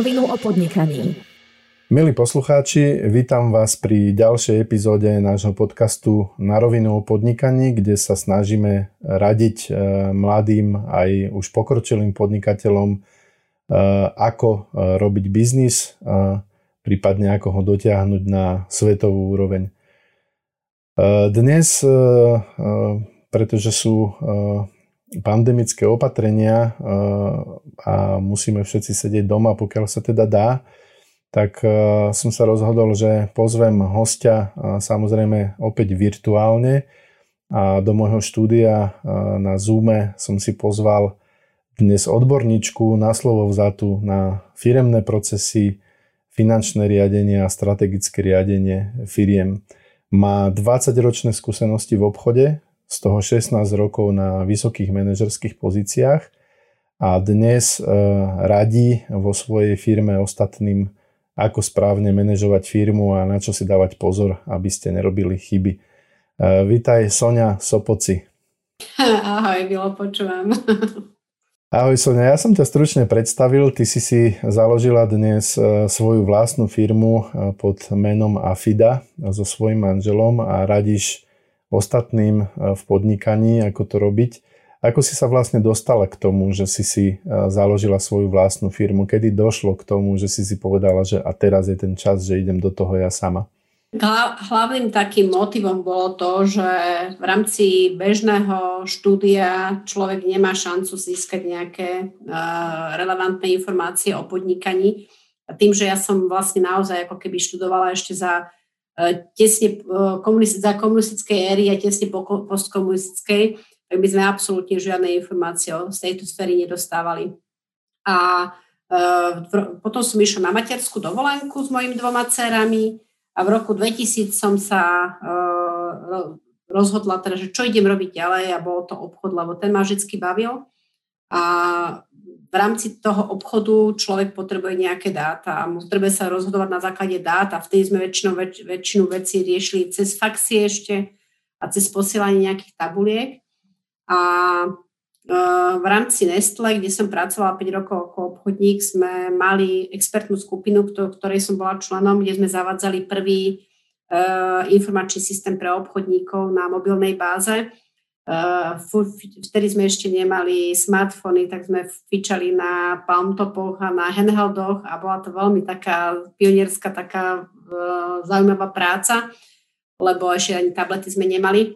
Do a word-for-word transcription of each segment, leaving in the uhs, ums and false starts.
rovinu o podnikaní. Milí poslucháči, vítam vás pri ďalšej epizóde nášho podcastu Na rovinu o podnikaní, kde sa snažíme radiť mladým aj už pokročilým podnikateľom, ako robiť biznis, prípadne ako ho dotiahnuť na svetovú úroveň. Dnes, pretože sú pandemické opatrenia a musíme všetci sedieť doma, pokiaľ sa teda dá, tak som sa rozhodol, že pozvem hostia samozrejme opäť virtuálne a do môjho štúdia na Zoome som si pozval dnes odborníčku na slovo vzatú na firemné procesy, finančné riadenie a strategické riadenie firiem. Má dvadsaťročné skúsenosti v obchode, z toho šestnásť rokov na vysokých manažerských pozíciách a dnes radí vo svojej firme ostatným, ako správne manažovať firmu a na čo si dávať pozor, aby ste nerobili chyby. Vítaj, Sonia Sopoci. Ahoj, Bilo, počúvam. Ahoj, Sonia, ja som ťa stručne predstavil. Ty si si založila dnes svoju vlastnú firmu pod menom Afida so svojím manželom a radíš ostatným v podnikaní, ako to robiť. Ako si sa vlastne dostala k tomu, že si si založila svoju vlastnú firmu? Kedy došlo k tomu, že si si povedala, že a teraz je ten čas, že idem do toho ja sama? Hlavným takým motivom bolo to, že v rámci bežného štúdia človek nemá šancu získať nejaké relevantné informácie o podnikaní. A tým, že ja som vlastne naozaj ako keby študovala ešte za tesne za komunistickej éry a tesne po postkomunistickej, tak by sme absolútne žiadne informácie z tejto sféry nedostávali. A e, potom som išla na materskú dovolenku s mojimi dvoma dcerami a v roku dvetisíc som sa e, rozhodla, teda, že čo idem robiť ďalej, a bolo to obchod, lebo ten ma vždy bavil. A v rámci toho obchodu človek potrebuje nejaké dáta a potrebuje sa rozhodovať na základe dát, a vtedy sme väčšinu, väč, väčšinu vecí riešili cez faxy ešte a cez posielanie nejakých tabuliek. A v rámci Nestle, kde som pracovala päť rokov ako obchodník, sme mali expertnú skupinu, ktorej som bola členom, kde sme zavádzali prvý informačný systém pre obchodníkov na mobilnej báze. Vtedy sme ešte nemali smartfóny, tak sme fičali na palmtopoch a na handheldoch a bola to veľmi taká pionierská, taká zaujímavá práca, lebo ešte ani tablety sme nemali.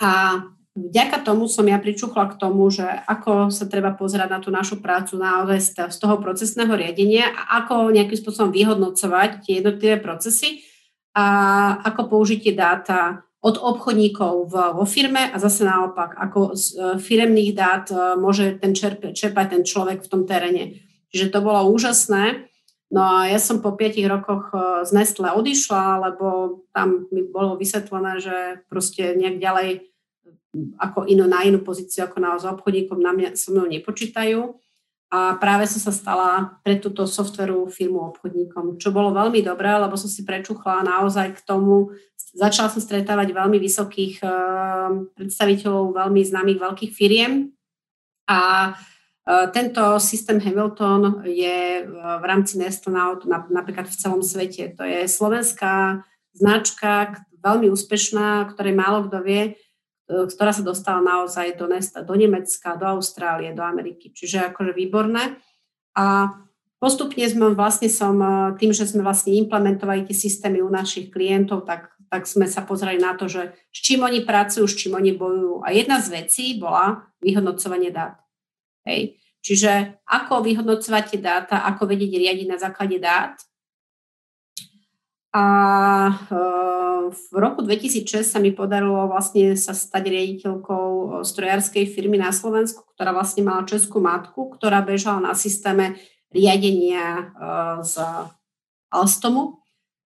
A vďaka tomu som ja pričuchla k tomu, že ako sa treba pozerať na tú našu prácu naozaj z toho procesného riadenia a ako nejakým spôsobom vyhodnocovať tie jednotlivé procesy a ako použitie dáta od obchodníkov vo firme a zase naopak, ako z firemných dát môže ten čerpať, čerpať ten človek v tom teréne. Čiže to bolo úžasné. No a ja som po piatich rokoch z Nestle odišla, lebo tam mi bolo vysvetlené, že proste nejak ďalej ako inú, na inú pozíciu, ako naozaj obchodníkom, na mňa, so mnou nepočítajú. A práve som sa stala pre túto softverovú firmu obchodníkom, čo bolo veľmi dobré, lebo som si prečuchla naozaj k tomu. Začala som stretávať veľmi vysokých uh, predstaviteľov veľmi známych veľkých firiem. A uh, tento systém Hamilton je uh, v rámci Nestle na, napríklad v celom svete. To je slovenská značka, veľmi úspešná, ktorej málo kto vie, ktorá sa dostala naozaj do Nesta, do Nemecka, do Austrálie, do Ameriky. Čiže akože výborné. A postupne sme vlastne som, tým, že sme vlastne implementovali tie systémy u našich klientov, tak, tak sme sa pozerali na to, že s čím oni pracujú, s čím oni bojujú. A jedna z vecí bola vyhodnocovanie dát. Hej. Čiže ako vyhodnocovať tie dáta, ako vedieť riadiť na základe dát. A v roku dvetisícšesť sa mi podarilo vlastne sa stať riaditeľkou strojárskej firmy na Slovensku, ktorá vlastne mala českú matku, ktorá bežala na systéme riadenia z Alstomu,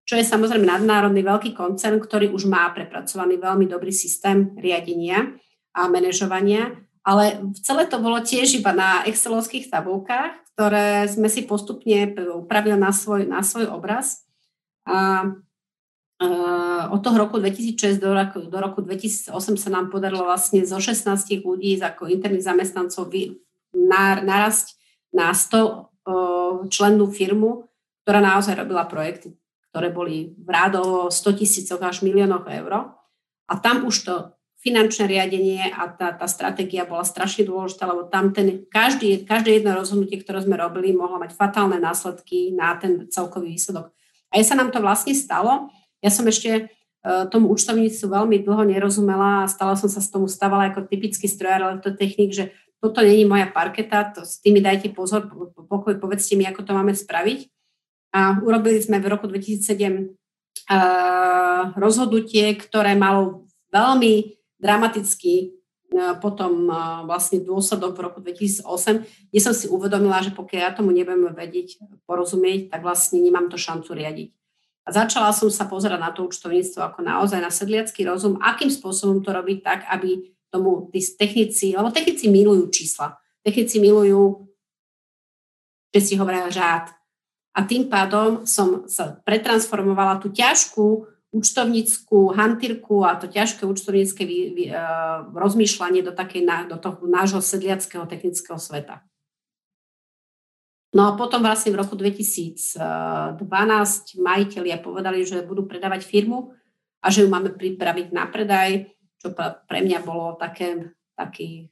čo je samozrejme nadnárodný veľký koncern, ktorý už má prepracovaný veľmi dobrý systém riadenia a manažovania. Ale celé to bolo tiež iba na excelovských tabulkách, ktoré sme si postupne upravili na svoj, na svoj obraz. A od toho roku dvetisícšesť do roku, do roku dvetisícosem sa nám podarilo vlastne zo šestnástich ľudí ako interných zamestnancov narasť na 100 člennú firmu, ktorá naozaj robila projekty, ktoré boli v rádovo sto tisícoch až miliónoch eur. A tam už to finančné riadenie a tá, tá stratégia bola strašne dôležitá, lebo tam ten, každý, každé jedno rozhodnutie, ktoré sme robili, mohlo mať fatálne následky na ten celkový výsledok. A ja sa nám to vlastne stalo. Ja som ešte tomu účtovníctvu veľmi dlho nerozumela a stále som sa s tomu stávala ako typický strojár, ale to technik, že toto nie je moja parketa, to, s tými dajte pozor, pokoj, povedzte mi, ako to máme spraviť. A urobili sme v roku dvetisícsedem uh, rozhodnutie, ktoré malo veľmi dramatický uh, potom uh, vlastne dôsledok v roku dvetisícosem, kde som si uvedomila, že pokiaľ ja tomu nebudem vedieť, porozumieť, tak vlastne nemám to šancu riadiť. A začala som sa pozerať na to účtovníctvo ako naozaj na sedliacky rozum, akým spôsobom to robiť tak, aby tomu tí technici, lebo technici milujú čísla, technici milujú, že si hovoria řád. A tým pádom som sa pretransformovala tú ťažkú účtovnícku hantírku a to ťažké účtovnícke vý, vý, uh, rozmýšľanie do, takej, do toho nášho sedliackého technického sveta. No a potom vlastne v roku dvetisícdvanásť majitelia povedali, že budú predávať firmu a že ju máme pripraviť na predaj, čo pre mňa bolo také, taký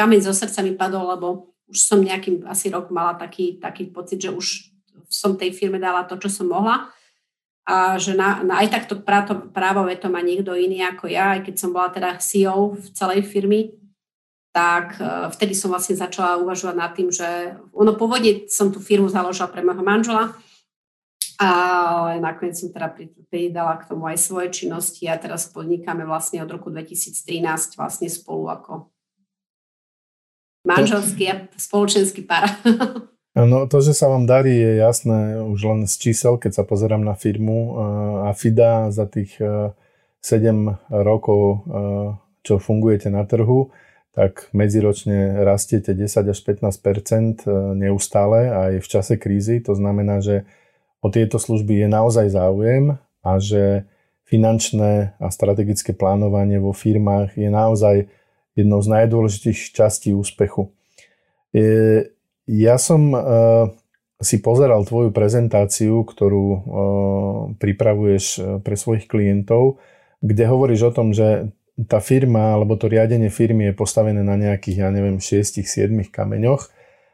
kameň zo srdca mi padol, lebo už som nejakým asi rok mala taký, taký pocit, že už som tej firme dala to, čo som mohla a že na, na aj takto právo veto má niekto iný ako ja, aj keď som bola teda sí í ó v celej firmy, tak vtedy som vlastne začala uvažovať nad tým, že ono pôvodne som tú firmu založila pre môjho manžela, ale nakoniec som teda pridala k tomu aj svoje činnosti a teraz podnikáme vlastne od roku dvetisíctrinásť vlastne spolu ako manželský a spoločenský pár. No to, že sa vám darí, je jasné už len z čísel, keď sa pozerám na firmu. Afida za tých sedem rokov, čo fungujete na trhu, tak medziročne rastiete desať až pätnásť percent neustále aj v čase krízy. To znamená, že o tieto služby je naozaj záujem a že finančné a strategické plánovanie vo firmách je naozaj jednou z najdôležitejších častí úspechu. E, ja som e, si pozeral tvoju prezentáciu, ktorú e, pripravuješ pre svojich klientov, kde hovoríš o tom, že tá firma alebo to riadenie firmy je postavené na nejakých, ja neviem, šesť sedem kameňoch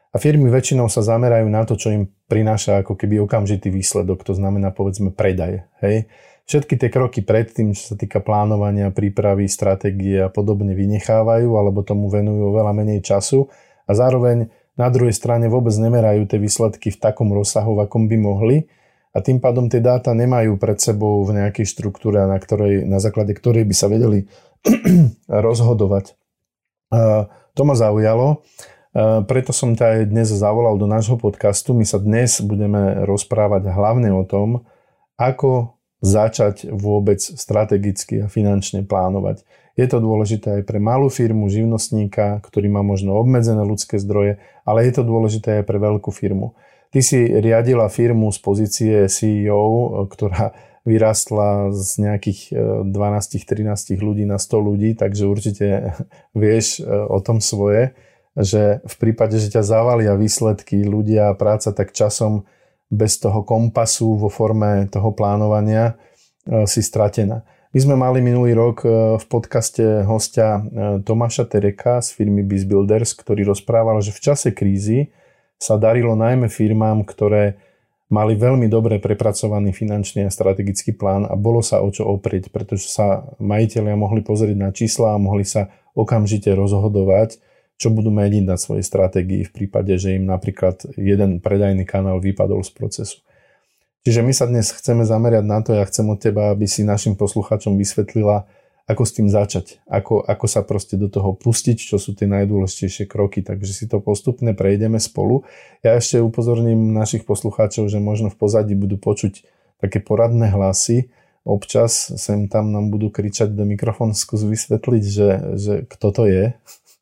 a firmy väčšinou sa zamerajú na to, čo im prináša ako keby okamžitý výsledok, to znamená povedzme predaj, hej. Všetky tie kroky predtým, čo sa týka plánovania, prípravy, stratégie a podobne vynechávajú alebo tomu venujú oveľa menej času a zároveň na druhej strane vôbec nemerajú tie výsledky v takom rozsahu, v akom by mohli a tým pádom tie dáta nemajú pred sebou v nejakej štruktúre, na, ktorej, na základe ktorej by sa vedeli rozhodovať. To ma zaujalo, preto som ťa aj dnes zavolal do nášho podcastu. My sa dnes budeme rozprávať hlavne o tom, ako začať vôbec strategicky a finančne plánovať. Je to dôležité aj pre malú firmu, živnostníka, ktorý má možno obmedzené ľudské zdroje, ale je to dôležité aj pre veľkú firmu. Ty si riadila firmu z pozície sí í ó, ktorá vyrástla z nejakých dvanásť trinásť ľudí na sto ľudí, takže určite vieš o tom svoje, že v prípade, že ťa zavalia výsledky, ľudia a práca, tak časom bez toho kompasu vo forme toho plánovania si stratená. My sme mali minulý rok v podcaste hostia Tomáša Tereka z firmy Bizbuilders, ktorý rozprával, že v čase krízy sa darilo najmä firmám, ktoré mali veľmi dobre prepracovaný finančný a strategický plán a bolo sa o čo oprieť, pretože sa majitelia mohli pozrieť na čísla a mohli sa okamžite rozhodovať, čo budú meniť na svojej stratégii v prípade, že im napríklad jeden predajný kanál vypadol z procesu. Čiže my sa dnes chceme zamerať na to, ja chcem od teba, aby si našim poslucháčom vysvetlila, ako s tým začať, ako, ako sa proste do toho pustiť, čo sú tie najdôležitejšie kroky, takže si to postupne prejdeme spolu. Ja ešte upozorním našich poslucháčov, že možno v pozadí budú počuť také poradné hlasy, občas sem tam nám budú kričať do mikrofónu, skús vysvetliť, že, že kto to je.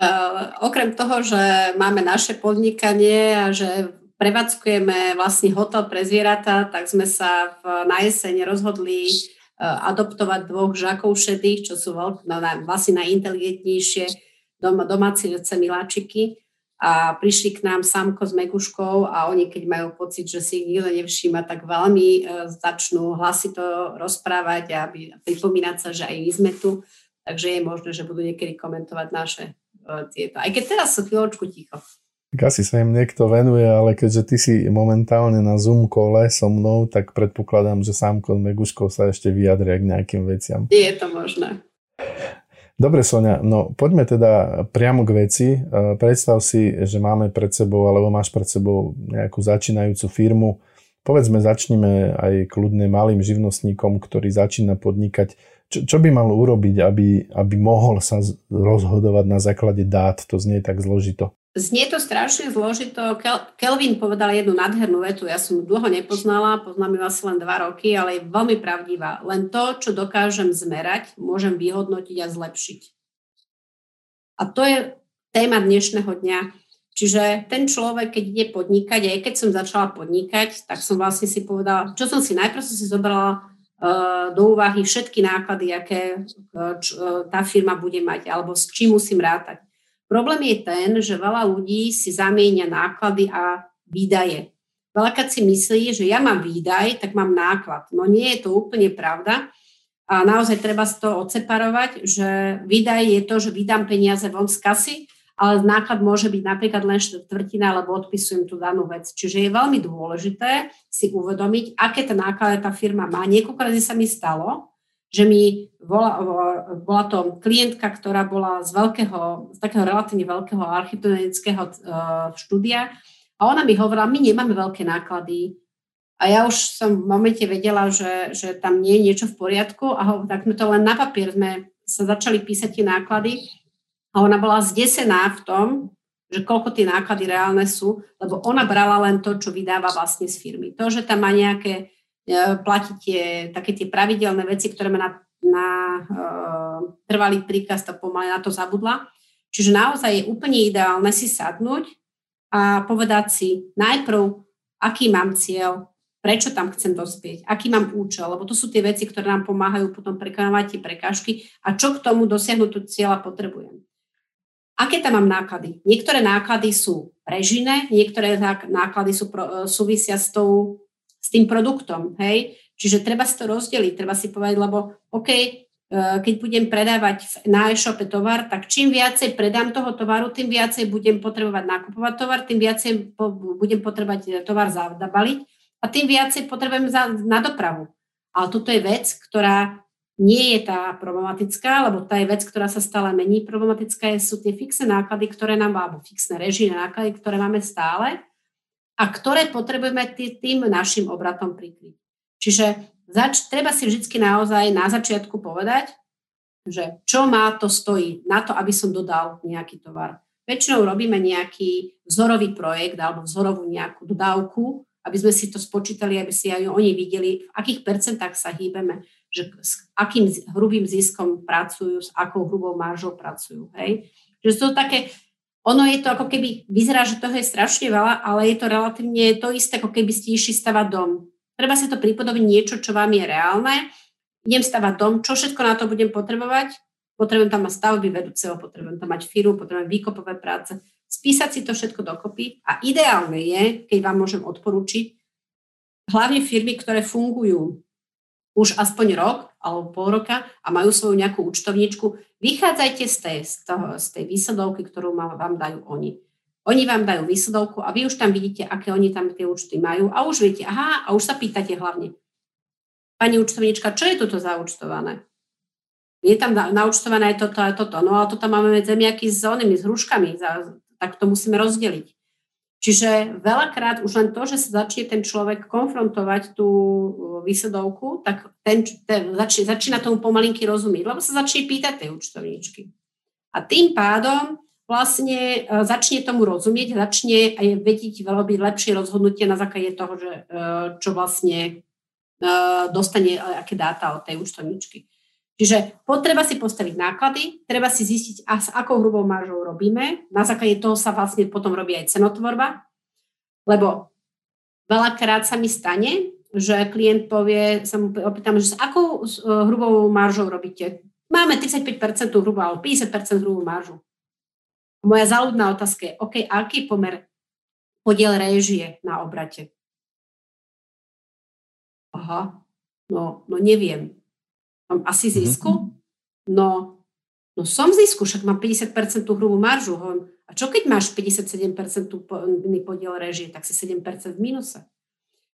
Uh, okrem toho, že máme naše podnikanie a že prevádzkujeme vlastný hotel pre zvieratá, tak sme sa v, na jeseň rozhodli uh, adoptovať dvoch žakov šedých, čo sú veľk, no, na, vlastne najinteligentnejšie dom, domáci miláčiky. a prišli k nám Samko s Meguškou a oni, keď majú pocit, že si ich nikto nevšíma, tak veľmi začnú hlasito rozprávať a pripomínať sa, že aj my sme tu, takže je možné, že budú niekedy komentovať naše tieto. Aj keď teraz sú chvíľočku ticho. Tak asi sa im niekto venuje, ale keďže ty si momentálne na Zoom kole so mnou, tak predpokladám, že Samko s Meguškou sa ešte vyjadria k nejakým veciam. Je to možné. Dobre, Sonia, no poďme teda priamo k veci. Predstav si, že máme pred sebou, alebo máš pred sebou nejakú začínajúcu firmu. Povedzme, začnime aj kľudne malým živnostníkom, ktorý začína podnikať. Čo, čo by mal urobiť, aby, aby mohol sa rozhodovať na základe dát? To znie tak zložito. Znie to strašne zložito. Kel- Kelvin povedal jednu nádhernú vetu, ja som ju dlho nepoznala, poznám ju asi len dva roky, ale je veľmi pravdivá. Len to, čo dokážem zmerať, môžem vyhodnotiť a zlepšiť. A to je téma dnešného dňa. Čiže ten človek, keď ide podnikať, aj keď som začala podnikať, tak som vlastne si povedala, čo som si najprv som si zobrala uh, do úvahy všetky náklady, aké uh, č, uh, tá firma bude mať, alebo s čím musím rátať. Problém je ten, že veľa ľudí si zamieňa náklady a výdaje. Veľakrát si myslí, že ja mám výdaj, tak mám náklad. No nie je to úplne pravda. A naozaj treba z toho odseparovať, že výdaj je to, že vydám peniaze von z kasy, ale náklad môže byť napríklad len štvrtina, alebo odpisujem tú danú vec. Čiže je veľmi dôležité si uvedomiť, aké tá náklady tá firma má. Niekoľkokrát sa mi stalo, že mi bola, bola to klientka, ktorá bola z veľkého, z takého relatívne veľkého architektonického štúdia a ona mi hovorila, my nemáme veľké náklady a ja už som v momente vedela, že, že tam nie je niečo v poriadku a ho, tak sme to len na papier sme sa začali písať tie náklady a ona bola zdesená v tom, že koľko tie náklady reálne sú, lebo ona brala len to, čo vydáva vlastne z firmy. To, že tam má nejaké platiť tie, také tie pravidelné veci, ktoré ma na, na uh, trvalý príkaz, tak pomaly na to zabudla. Čiže naozaj je úplne ideálne si sadnúť a povedať si najprv, aký mám cieľ, prečo tam chcem dospieť, aký mám účel, lebo to sú tie veci, ktoré nám pomáhajú potom prekonávať tie prekážky a čo k tomu dosiahnuť tú cieľa potrebujem. Aké tam mám náklady? Niektoré náklady sú režine, niektoré náklady sú pro, súvisia s tou s tým produktom, hej, čiže treba si to rozdeliť, treba si povedať, lebo OK, keď budem predávať na e-shope tovar, tak čím viacej predám toho tovaru, tým viacej budem potrebovať nakupovať tovar, tým viacej budem potrebovať tovar zabaliť a tým viacej potrebujem na dopravu. Ale toto je vec, ktorá nie je tá problematická, lebo tá je vec, ktorá sa stále mení. Problematická sú tie fixné náklady, ktoré nám alebo fixné režijné náklady, ktoré máme stále, a ktoré potrebujeme tým našim obratom prikryť. Čiže zač- treba si vždy naozaj na začiatku povedať, že čo má to stojí na to, aby som dodal nejaký tovar. Väčšinou robíme nejaký vzorový projekt alebo vzorovú nejakú dodávku, aby sme si to spočítali, aby si aj oni videli, v akých percentách sa hýbeme, že s akým hrubým ziskom pracujú, s akou hrubou maržou pracujú. Hej? Čiže to také... Ono je to ako keby, vyzerá, že toho je strašne veľa, ale je to relatívne to isté, ako keby ste išli stavať dom. Treba si to pripodobniť niečo, čo vám je reálne. Idem stavať dom, čo všetko na to budem potrebovať? Potrebujem tam mať stavby vedúceho, potrebujem tam mať firmu, potrebujem výkopové práce. Spísať si to všetko dokopy a ideálne je, keď vám môžem odporúčiť, hlavne firmy, ktoré fungujú už aspoň rok alebo pol roka a majú svoju nejakú účtovničku, vychádzajte z tej, z toho, z tej výsledovky, ktorú vám dajú oni. Oni vám dajú výsledovku a vy už tam vidíte, aké oni tam tie účty majú a už viete, aha, a už sa pýtate hlavne, pani účtovnička, čo je toto zaúčtované? Je tam naúčtované toto a toto, no ale to tam máme zemiaky s onými, s hruškami, tak to musíme rozdeliť. Čiže veľakrát už len to, že sa začne ten človek konfrontovať tú výsledovku, tak ten, ten začne, začína tomu pomalinky rozumieť, lebo sa začne pýtať tej účtovníčky. A tým pádom vlastne začne tomu rozumieť, začne aj vedieť veľmi lepšie rozhodnutie na základe toho, že, čo vlastne dostane, aké dáta od tej účtovníčky. Čiže potreba si postaviť náklady, treba si zistiť, a s akou hrubou maržou robíme. Na základe toho sa vlastne potom robí aj cenotvorba, lebo veľakrát sa mi stane, že klient povie, sa mu opýtam, že s akou hrubou maržou robíte. Máme tridsaťpäť percent hrubú, alebo päťdesiat percent hrubú maržu. Moja záľudná otázka je, OK, aký pomer podiel réžie na obrate? Aha, no, no neviem. Mám asi zisku? No, no som zisku, však mám päťdesiat percent hrubú maržu. A čo keď máš päťdesiatsedem percent podiel réžie, tak si sedem percent v mínuse.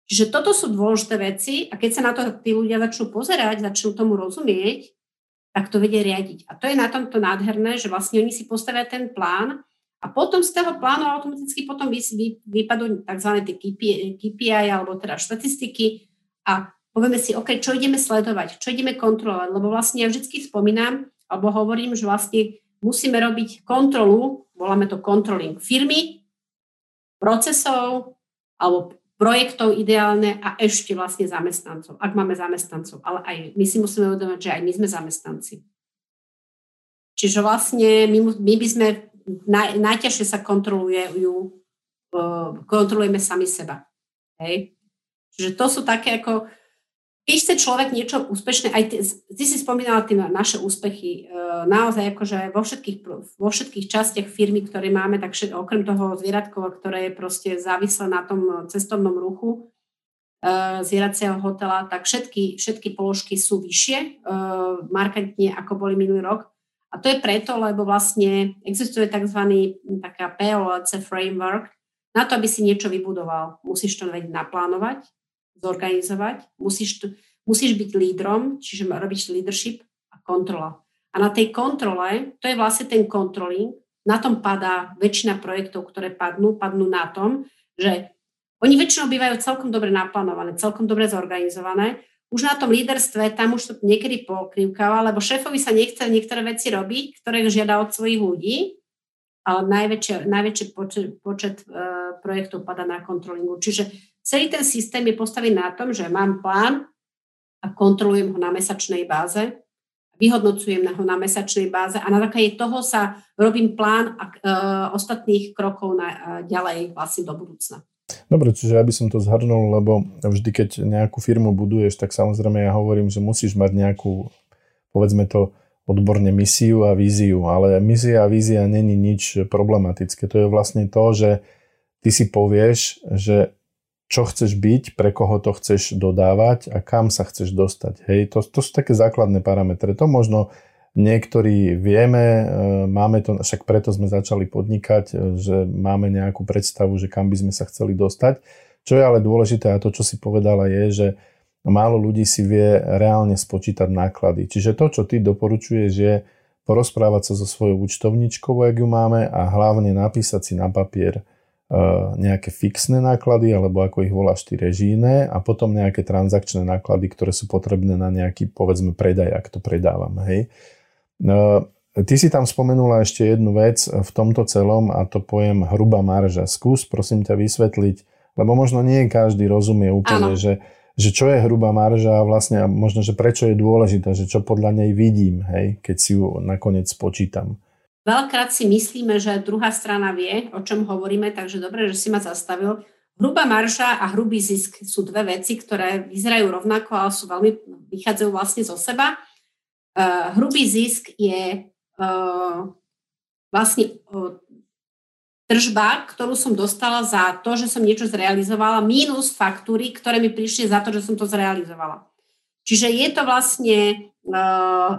Čiže toto sú dôležité veci a keď sa na to tí ľudia začnú pozerať, začnú tomu rozumieť, tak to vedia riadiť. A to je na tomto nádherné, že vlastne oni si postavia ten plán a potom z toho plánu automaticky potom vypadnú tzv. K P I alebo teda štatistiky a povieme si, OK, čo ideme sledovať, čo ideme kontrolovať, lebo vlastne ja vždy spomínam alebo hovorím, že vlastne musíme robiť kontrolu, voláme to controlling firmy, procesov alebo projektov ideálne a ešte vlastne zamestnancov, ak máme zamestnancov, ale aj my si musíme uvedomiť, že aj my sme zamestnanci. Čiže vlastne my, my by sme, naj, najťažšie sa kontrolujú, kontrolujeme sami seba. Hej? Čiže to sú také ako, keď chce človek niečo úspešné, aj ty, ty si spomínala tým naše úspechy, naozaj akože vo všetkých, vo všetkých častiach firmy, ktoré máme, tak všet, okrem toho zvieratko, ktoré je proste závislé na tom cestovnom ruchu e, zvieracieho hotela, tak všetky, všetky položky sú vyššie, e, markantne ako boli minulý rok. A to je preto, lebo vlastne existuje tzv. Taká P O L C framework, na to, aby si niečo vybudoval. Musíš to vedieť naplánovať, zorganizovať, musíš, musíš byť lídrom, čiže robiť leadership a kontrola. A na tej kontrole, to je vlastne ten controlling, na tom padá väčšina projektov, ktoré padnú, padnú na tom, že oni väčšinou bývajú celkom dobre naplánované, celkom dobre zorganizované. Už na tom líderstve tam už to niekedy pokrývkáva, lebo šéfovi sa nechce niektoré veci robiť, ktoré žiada od svojich ľudí, ale najväčšie, najväčší počet, počet uh, projektov padá na kontrolingu. Čiže celý ten systém je postavený na tom, že mám plán a kontrolujem ho na mesačnej báze, vyhodnocujem ho na mesačnej báze a na základe toho sa robím plán a, e, ostatných krokov na, a ďalej vlastne do budúcna. Dobre, čiže aby som to zhrnul, lebo vždy, keď nejakú firmu buduješ, tak samozrejme ja hovorím, že musíš mať nejakú, povedzme to odborne, misiu a víziu, ale misia a vízia není nič problematické. To je vlastne to, že ty si povieš, že čo chceš byť, pre koho to chceš dodávať a kam sa chceš dostať. Hej, to, to sú také základné parametre. To možno niektorí vieme, máme to, však preto sme začali podnikať, že máme nejakú predstavu, že kam by sme sa chceli dostať. Čo je ale dôležité a to, čo si povedala, je, že málo ľudí si vie reálne spočítať náklady. Čiže to, čo ty doporučuješ, je porozprávať sa so svojou účtovníčkou, ak ju máme, a hlavne napísať si na papier nejaké fixné náklady, alebo ako ich voláš ty, režijné, a potom nejaké transakčné náklady, ktoré sú potrebné na nejaký, povedzme, predaj, ak to predávam. Hej. Ty si tam spomenula ešte jednu vec v tomto celom, a to pojem hrubá marža. Skús, prosím ťa, vysvetliť, lebo možno nie každý rozumie úplne, že, že čo je hrubá marža a vlastne možno, že prečo je dôležitá, že čo podľa nej vidím, hej, keď si ju nakoniec počítam. Veľakrát si myslíme, že druhá strana vie, o čom hovoríme, takže dobre, že si ma zastavil. Hrubá marža a hrubý zisk sú dve veci, ktoré vyzerajú rovnako, ale sú veľmi, vychádzajú vlastne zo seba. Uh, hrubý zisk je uh, vlastne uh, tržba, ktorú som dostala za to, že som niečo zrealizovala, mínus faktúry, ktoré mi prišli za to, že som to zrealizovala. Čiže je to vlastne... Uh,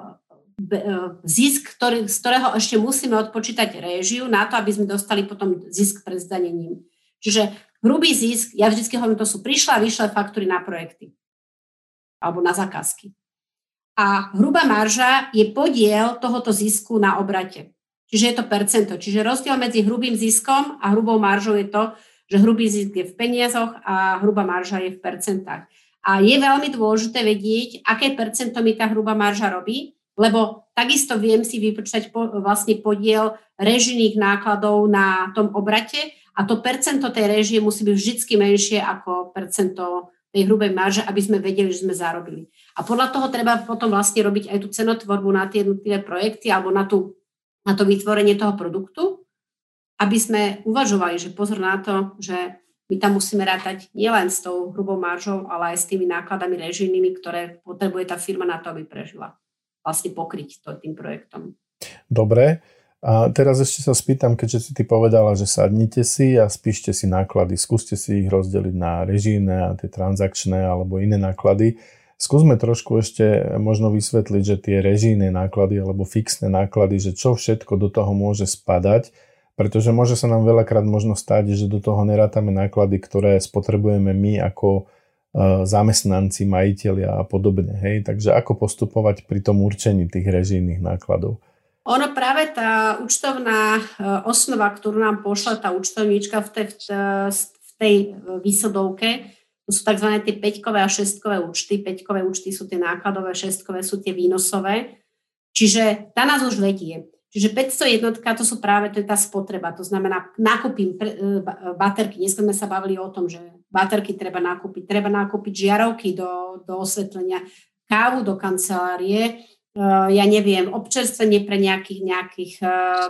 zisk, ktorý, z ktorého ešte musíme odpočítať réžiu na to, aby sme dostali potom zisk pred zdanením. Čiže hrubý zisk, ja vždycky hovorím, to sú prišla a vyšla faktúry na projekty alebo na zakázky. A hrubá marža je podiel tohoto zisku na obrate. Čiže je to percento. Čiže rozdiel medzi hrubým ziskom a hrubou maržou je to, že hrubý zisk je v peniazoch a hrubá marža je v percentách. A je veľmi dôležité vedieť, aké percento mi tá hrubá marža robí, lebo takisto viem si vypočítať po, vlastne podiel režijných nákladov na tom obrate a to percento tej režie musí byť vždy menšie ako percento tej hrubej marže, aby sme vedeli, že sme zarobili. A podľa toho treba potom vlastne robiť aj tú cenotvorbu na tie jednotlivé projekty alebo na, tú, na to vytvorenie toho produktu, aby sme uvažovali, že pozor na to, že my tam musíme rátať nielen s tou hrubou maržou, ale aj s tými nákladami režijnými, ktoré potrebuje tá firma na to, aby prežila. Vlastne pokryť to tým projektom. Dobre, A teraz ešte sa spýtam, keďže si ty povedala, že sadnite si a spíšte si náklady, skúste si ich rozdeliť na režijné a tie transakčné alebo iné náklady. Skúsme trošku ešte možno vysvetliť, že tie režijné náklady alebo fixné náklady, že čo všetko do toho môže spadať, pretože môže sa nám veľakrát možno stať, že do toho nerátame náklady, ktoré spotrebujeme my ako zamestnanci, majitelia a podobne. Hej? Takže ako postupovať pri tom určení tých režijných nákladov? Ono práve tá účtovná osnova, ktorú nám pošla tá účtovníčka v tej, v tej výsledovke, to sú tzv. tie päťkové a šestkové účty. Päťkové účty sú tie nákladové, šestkové sú tie výnosové. Čiže tá nás už vedie. Čiže päťsto jednotka, to sú práve, to je tá spotreba. To znamená, nakúpim baterky. Dnes sme sa bavili o tom, že baterky treba nakúpiť. Treba nakúpiť žiarovky do, do osvetlenia, kávu do kancelárie, ja neviem, občerstvenie pre nejakých, nejakých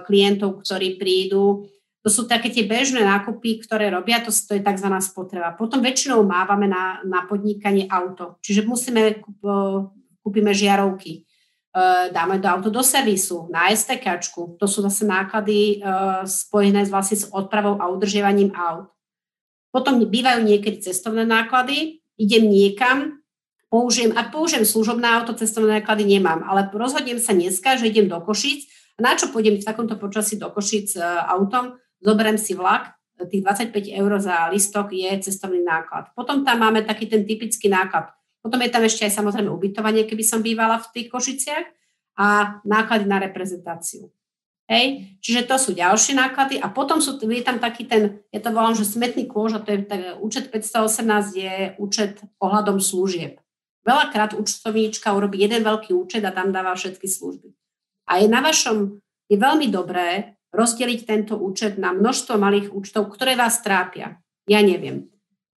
klientov, ktorí prídu. To sú také tie bežné nákupy, ktoré robia, to je tzv. Spotreba. Potom väčšinou mávame na, na podnikanie auto. Čiže musíme, kúpime žiarovky, dáme do auto do servisu, na STKčku. To sú zase náklady spojené vlastne s odpravou a udržiavaním aut. Potom bývajú niekedy cestovné náklady, idem niekam, použijem, a použijem služobné auto, cestovné náklady nemám, ale rozhodnem sa dneska, že idem do Košíc. Na čo pôjdem v takomto počasí do Košíc autom, zoberiem si vlak, tých dvadsaťpäť eur za lístok je cestovný náklad. Potom tam máme taký ten typický náklad. Potom je tam ešte aj samozrejme ubytovanie, keby som bývala v tých Košiciach, a náklady na reprezentáciu. Hej. Čiže to sú ďalšie náklady a potom sú, je tam taký ten, ja to volám, že smetný kôž, a to je tak, účet päťsto osemnásť je účet ohľadom služieb. Veľakrát účtovníčka urobí jeden veľký účet a tam dáva všetky služby. A je na vašom, je veľmi dobré rozdeliť tento účet na množstvo malých účtov, ktoré vás trápia. Ja neviem,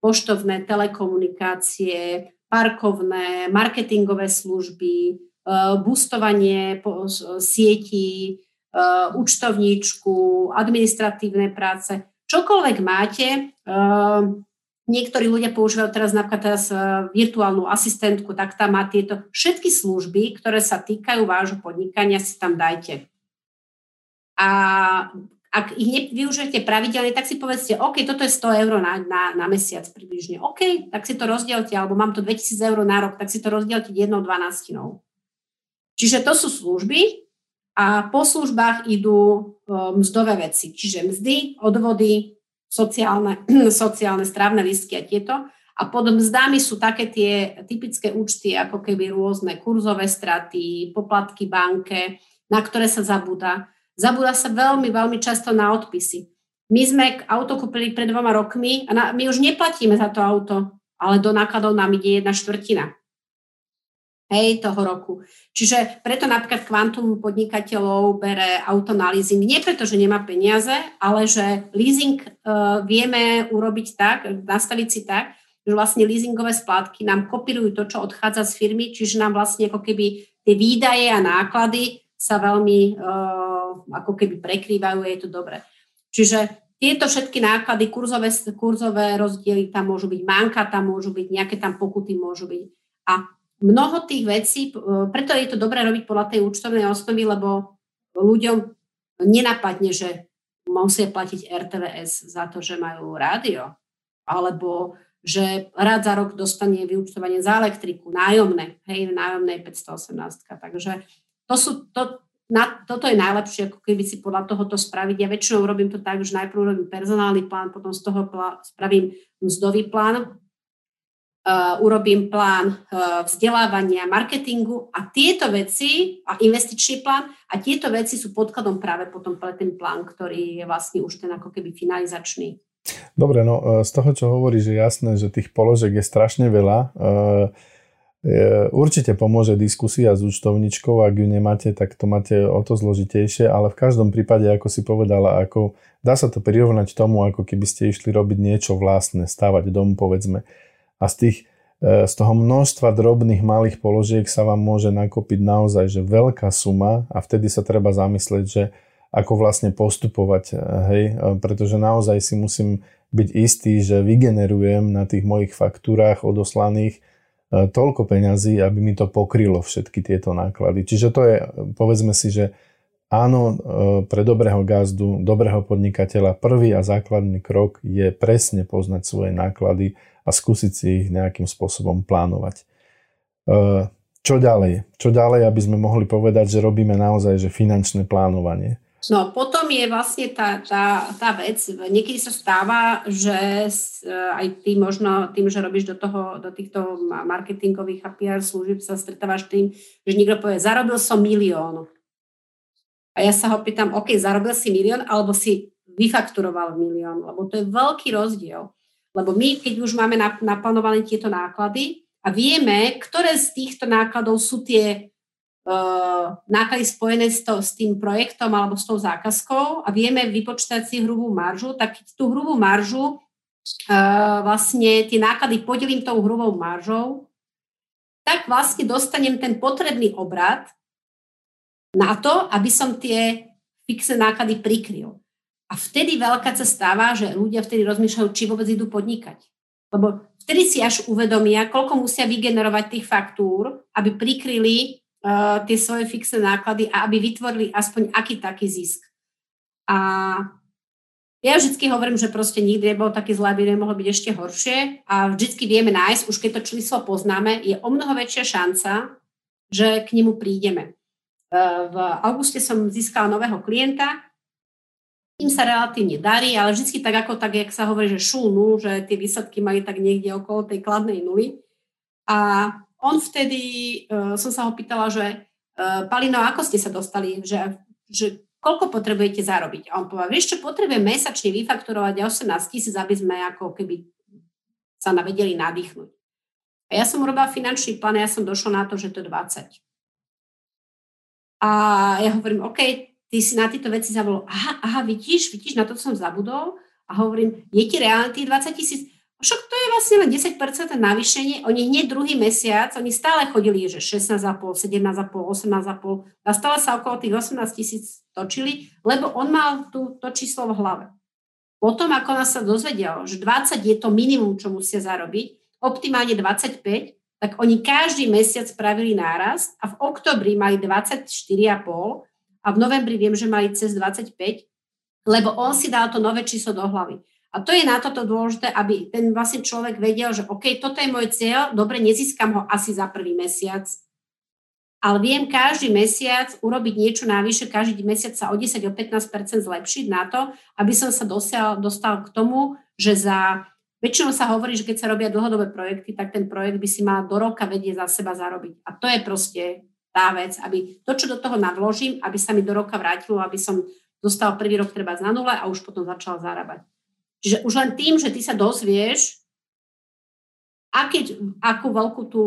poštovné, telekomunikácie, parkovné, marketingové služby, boostovanie sietí, Uh, účtovníčku, administratívne práce, čokoľvek máte. Uh, niektorí ľudia používajú teraz napríklad teraz, uh, virtuálnu asistentku, tak tam má tieto všetky služby, ktoré sa týkajú vášho podnikania, si tam dajte. A ak ich nevyužijete pravidelne, tak si povedzte, OK, toto je sto eur na, na, na mesiac približne. OK, tak si to rozdielte, alebo mám to dvetisíc eur na rok, tak si to rozdielte jednou dvanáctinou. Čiže to sú služby. A po službách idú mzdové veci, čiže mzdy, odvody, sociálne, sociálne strávne listky a tieto. A pod mzdami sú také tie typické účty, ako keby rôzne kurzové straty, poplatky banke, na ktoré sa zabúda. Zabúda sa veľmi, veľmi často na odpisy. My sme auto kúpili pred dvoma rokmi a na, my už neplatíme za to auto, ale do nákladov nám ide jedna štvrtina. Hej, toho roku. Čiže preto napríklad kvantum podnikateľov bere auto na leasing. Nie preto, že nemá peniaze, ale že leasing e, vieme urobiť tak, nastaviť si tak, že vlastne leasingové splátky nám kopírujú to, čo odchádza z firmy, čiže nám vlastne ako keby tie výdaje a náklady sa veľmi e, ako keby prekrývajú, je to dobre. Čiže tieto všetky náklady, kurzové, kurzové rozdiely tam môžu byť, manka tam môžu byť, nejaké tam pokuty môžu byť. A mnoho tých vecí, preto je to dobré robiť podľa tej účtovnej osnovy, lebo ľuďom nenapadne, že musia platiť er té vé es za to, že majú rádio, alebo že raz za rok dostane vyúčtovanie za elektriku, nájomné, hej, nájomné päťsto osemnásť. Takže to sú, to, na, toto je najlepšie, ako keby si podľa tohoto spraviť. Ja väčšinou robím to tak, že najprv robím personálny plán, potom z toho plá, spravím mzdový plán, Uh, urobím plán uh, vzdelávania, marketingu a tieto veci, a investičný plán, a tieto veci sú podkladom práve potom pre ten plán, ktorý je vlastne už ten ako keby finalizačný. Dobre, no z toho, čo hovoríš, je jasné, že tých položiek je strašne veľa. Uh, je, určite pomôže diskusia s účtovničkou, ak ju nemáte, tak to máte o to zložitejšie, ale v každom prípade, ako si povedala, ako, dá sa to prirovnať tomu, ako keby ste išli robiť niečo vlastné, stavať dom, povedzme. A z, tých, z toho množstva drobných malých položiek sa vám môže nakopiť naozaj že veľká suma a vtedy sa treba zamyslieť, že ako vlastne postupovať, hej, pretože naozaj si musím byť istý, že vygenerujem na tých mojich faktúrách odoslaných toľko peňazí, aby mi to pokrylo všetky tieto náklady. Čiže to je, povedzme si, že Áno, pre dobrého gazdu, dobrého podnikateľa prvý a základný krok je presne poznať svoje náklady a skúsiť si ich nejakým spôsobom plánovať. Čo ďalej? Čo ďalej, aby sme mohli povedať, že robíme naozaj že finančné plánovanie? No potom je vlastne tá, tá, tá vec, niekedy sa stáva, že aj ty možno tým, že robíš do toho, do týchto marketingových a pé er služieb, sa stretávaš tým, že niekto povie, zarobil som milión. A ja sa ho pýtam, OK, zarobil si milión, alebo si vyfakturoval milión, lebo to je veľký rozdiel. Lebo my, keď už máme naplánované tieto náklady a vieme, ktoré z týchto nákladov sú tie náklady spojené s, to, s tým projektom alebo s tou zákazkou a vieme vypočítať si hrubú maržu, tak keď tú hrubú maržu e, vlastne tie náklady podelím tou hrubou maržou, tak vlastne dostanem ten potrebný obrad na to, aby som tie fixné náklady prikryl. A vtedy veľká sa stáva, že ľudia vtedy rozmýšľajú, či vôbec idú podnikať. Lebo vtedy si až uvedomia, koľko musia vygenerovať tých faktúr, aby prikryli tie svoje fixné náklady a aby vytvorili aspoň aký taký zisk. A ja vždycky hovorím, že proste nikdy nebol taký zlý, aby nemohlo byť ešte horšie a vždycky vieme nájsť, už keď to číslo poznáme, je o mnoho väčšia šanca, že k nemu prídeme. V auguste som získala nového klienta, im sa relatívne darí, ale vždycky tak ako tak, jak sa hovorí, že šúnu, že tie výsledky mali tak niekde okolo tej kladnej nuly a on vtedy, uh, som sa ho pýtala, že uh, Palino, ako ste sa dostali, že, že koľko potrebujete zarobiť? A on povedal, vieš čo, potrebujem mesačne vyfakturovať osemnásť tisíc, aby sme ako keby sa navedeli nadýchnuť. A ja som urobila finančný plán a ja som došla na to, že to je dvadsať. A ja hovorím, OK, ty si na tieto veci zavolal. Aha, aha, vidíš, vidíš, na to som zabudol. A hovorím, je ti reálne tých dvadsať tisíc? Však to je vlastne len desať percent navýšenie, oni hneď druhý mesiac, oni stále chodili, že šestnásť celá päť, sedemnásť celá päť, osemnásť celá päť a stále sa okolo tých osemnásť tisíc točili, lebo on mal tú, to číslo v hlave. Potom, ako nás sa dozvedel, že dvadsať je to minimum, čo musia zarobiť, optimálne dvadsaťpäť, tak oni každý mesiac spravili nárast a v oktobri mali dvadsaťštyri celá päť a v novembri viem, že mali cez dvadsaťpäť, lebo on si dal to nové číslo do hlavy. A to je na toto dôležité, aby ten vlastne človek vedel, že OK, toto je môj cieľ, dobre, nezískam ho asi za prvý mesiac, ale viem každý mesiac urobiť niečo navyše, každý mesiac sa o desať až pätnásť percent zlepšiť na to, aby som sa dosial, dostal k tomu, že za, väčšinou sa hovorí, že keď sa robia dlhodobé projekty, tak ten projekt by si mal do roka vedieť za seba zarobiť. A to je proste tá vec, aby to, čo do toho navložím, aby sa mi do roka vrátilo, aby som dostal prvý rok treba na nule a už potom začal zarábať. Čiže už len tým, že ty sa dozvieš, aký, akú veľkú tú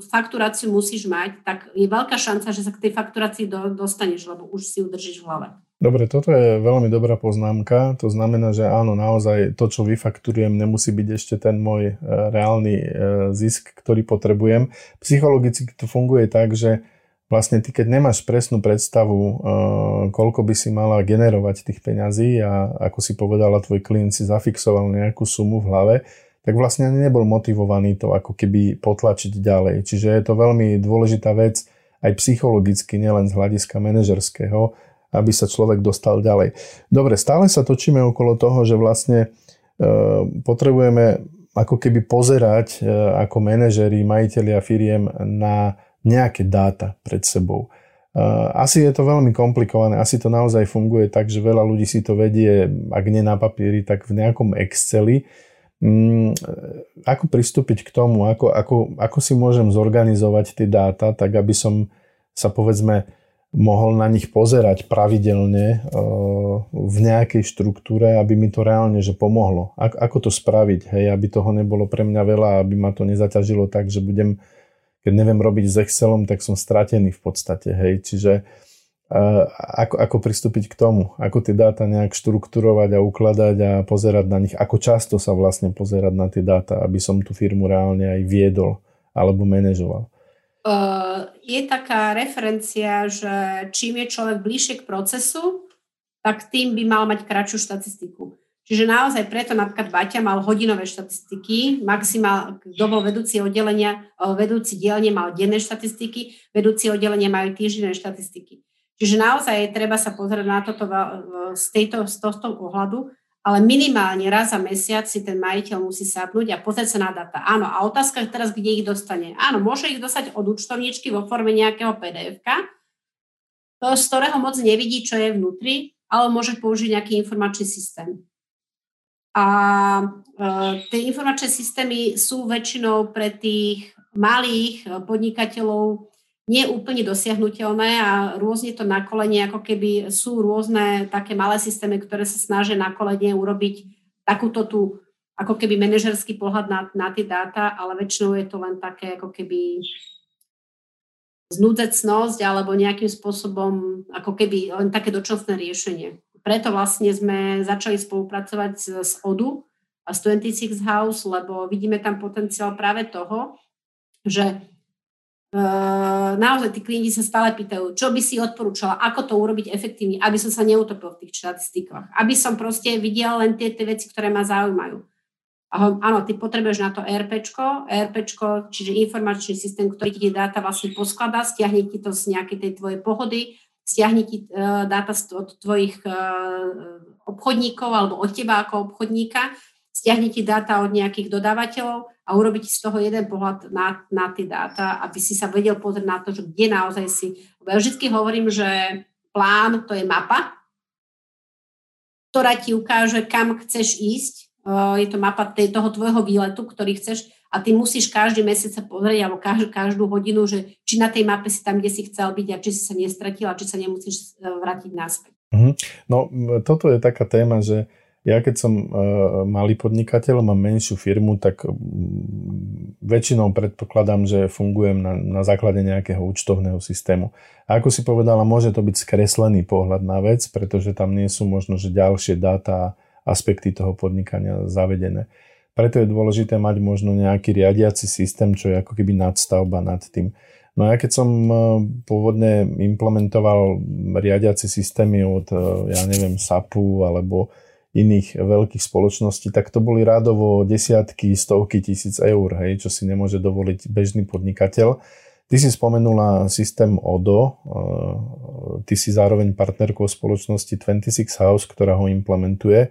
fakturáciu musíš mať, tak je veľká šanca, že sa k tej fakturácii do, dostaneš, lebo už si ju držíš v hlave. Dobre, toto je veľmi dobrá poznámka. To znamená, že áno, naozaj to, čo vyfakturujem, nemusí byť ešte ten môj reálny zisk, ktorý potrebujem. Psychologicky to funguje tak, že vlastne ty, keď nemáš presnú predstavu, koľko by si mala generovať tých peňazí a ako si povedala, tvoj klient si zafixoval nejakú sumu v hlave, tak vlastne nebol motivovaný to ako keby potlačiť ďalej. Čiže je to veľmi dôležitá vec aj psychologicky, nielen z hľadiska manažerského, aby sa človek dostal ďalej. Dobre, stále sa točíme okolo toho, že vlastne potrebujeme ako keby pozerať ako manažeri, majitelia firiem na nejaké dáta pred sebou. Asi je to veľmi komplikované, asi to naozaj funguje tak, že veľa ľudí si to vedie, ak nie na papieri, tak v nejakom Exceli. Ako pristúpiť k tomu, ako, ako, ako si môžem zorganizovať tie dáta, tak aby som sa povedzme mohol na nich pozerať pravidelne v nejakej štruktúre, aby mi to reálne že pomohlo. Ako to spraviť, hej, aby toho nebolo pre mňa veľa, aby ma to nezaťažilo tak, že budem keď neviem robiť s Excelom, tak som stratený v podstate, hej, čiže uh, ako, ako pristúpiť k tomu, ako tie dáta nejak štrukturovať a ukladať a pozerať na nich, ako často sa vlastne pozerať na tie dáta, aby som tú firmu reálne aj viedol alebo manažoval. Uh, je taká referencia, že čím je človek bližšie k procesu, tak tým by mal mať kratšiu štatistiku. Čiže naozaj preto napríklad Baťa mal hodinové štatistiky, maximál, kto bol vedúci oddelenia, vedúci dielne mal denné štatistiky, vedúci oddelenia majú týždenné štatistiky. Čiže naozaj treba sa pozrieť na toto z, tejto, z tohto pohľadu, ale minimálne raz za mesiac si ten majiteľ musí sadnúť a pozrieť sa na data. Áno, a otázka je teraz, kde ich dostane. Áno, môže ich dostať od účtovníčky vo forme nejakého pé dé efka, z ktorého moc nevidí, čo je vnútri, ale môže použiť nejaký informačný systém. A e, tie informačné systémy sú väčšinou pre tých malých podnikateľov nie úplne dosiahnuteľné a rôzne to nakolenie, ako keby sú rôzne také malé systémy, ktoré sa snažia nakolenie urobiť takúto tú, ako keby manažerský pohľad na, na tie dáta, ale väčšinou je to len také, ako keby znúdecnosť alebo nejakým spôsobom, ako keby len také dočasné riešenie. Preto vlastne sme začali spolupracovať s, s Odoo a s dvadsaťšesť House, lebo vidíme tam potenciál práve toho, že naozaj tí klienti sa stále pýtajú, čo by si odporúčala, ako to urobiť efektívne, aby som sa neutopil v tých štatistikách, aby som proste videl len tie, tie veci, ktoré ma zaujímajú. A ho, áno, ty potrebuješ na to ERPčko, ERPčko, čiže informačný systém, ktorý ti dáta vlastne poskladá, stiahne ti to z nejakej tej tvojej pohody, stiahne ti uh, dáta od tvojich uh, obchodníkov alebo od teba ako obchodníka, stiahne ti dáta od nejakých dodávateľov a urobiť z toho jeden pohľad na, na tie dáta, aby si sa vedel pozrieť na to, že kde naozaj si. Ja vždy hovorím, že plán to je mapa, ktorá ti ukáže, kam chceš ísť. Je to mapa toho tvojho výletu, ktorý chceš a ty musíš každý mesiac sa pozrieť alebo každú, každú hodinu, že či na tej mape si tam, kde si chcel byť a či si sa nestratil a či sa nemusíš vrátiť naspäť. No toto je taká téma, že ja keď som e, malý podnikateľ, mám menšiu firmu, tak m, väčšinou predpokladám, že fungujem na, na základe nejakého účtovného systému. A ako si povedala, môže to byť skreslený pohľad na vec, pretože tam nie sú možno že ďalšie dáta, aspekty toho podnikania zavedené. Preto je dôležité mať možno nejaký riadiaci systém, čo je ako keby nadstavba nad tým. No ja keď som pôvodne implementoval riadiaci systémy od, ja neviem, SAPu alebo iných veľkých spoločností, tak to boli rádovo desiatky, stovky tisíc eur, hej, čo si nemôže dovoliť bežný podnikateľ. Ty si spomenula systém Odoo, ty si zároveň partnerkou spoločnosti dvadsaťšesť House, ktorá ho implementuje.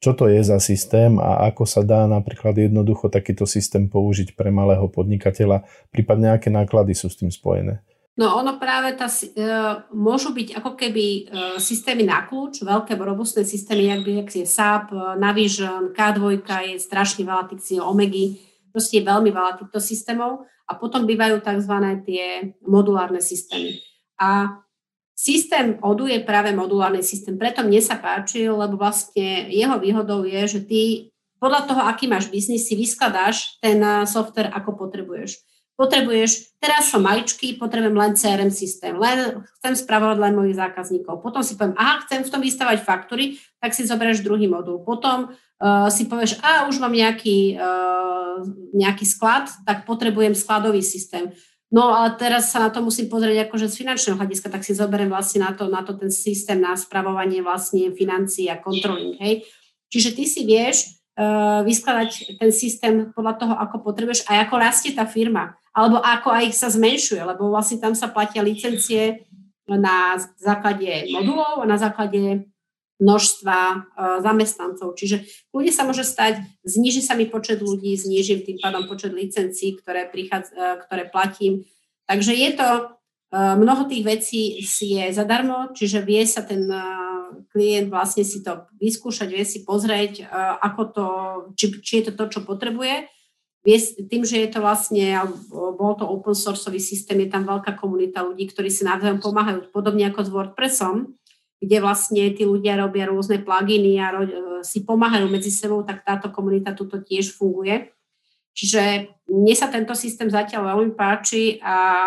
Čo to je za systém a ako sa dá napríklad jednoducho takýto systém použiť pre malého podnikateľa, prípadne aké náklady sú s tým spojené? No ono práve, tá, môžu byť ako keby systémy na kľúč, veľké robustné systémy, jak by je SAP, Navision, ká dva, je strašne veľa tých Omegy, proste je veľmi veľa týchto systémov a potom bývajú tzv. Tie modulárne systémy. A systém Odoo je práve modulárny systém, preto mne sa páčil, lebo vlastne jeho výhodou je, že ty podľa toho, aký máš biznis, si vyskladáš ten software, ako potrebuješ. Potrebuješ, teraz som maličký, potrebujem len cé er em systém, len chcem spravovať len mojich zákazníkov. Potom si poviem, aha, chcem v tom vystavať faktúry, tak si zoberieš druhý modul. Potom uh, si povieš, a už mám nejaký, uh, nejaký sklad, tak potrebujem skladový systém. No ale teraz sa na to musím pozrieť akože z finančného hľadiska, tak si zoberiem vlastne na to, na to ten systém na spravovanie vlastne financií a controlling, hej. Čiže ty si vieš uh, vyskladať ten systém podľa toho, ako potrebuješ a ako rastie tá firma. Alebo ako aj sa zmenšuje, lebo vlastne tam sa platia licencie na základe modulov a na základe množstva zamestnancov. Čiže kľudne sa môže stať, zníži sa mi počet ľudí, znížim tým pádom počet licencií, ktoré, ktoré platím. Takže je to, mnoho tých vecí si je zadarmo, čiže vie sa ten klient vlastne si to vyskúšať, vie si pozrieť, ako to, či, či je to to, čo potrebuje. Tým, že je to vlastne, bol to open sourceový systém, je tam veľká komunita ľudí, ktorí si navzájom pomáhajú, podobne ako s WordPressom, kde vlastne tí ľudia robia rôzne pluginy a si pomáhajú medzi sebou, tak táto komunita tuto tiež funguje. Čiže mne sa tento systém zatiaľ veľmi páči a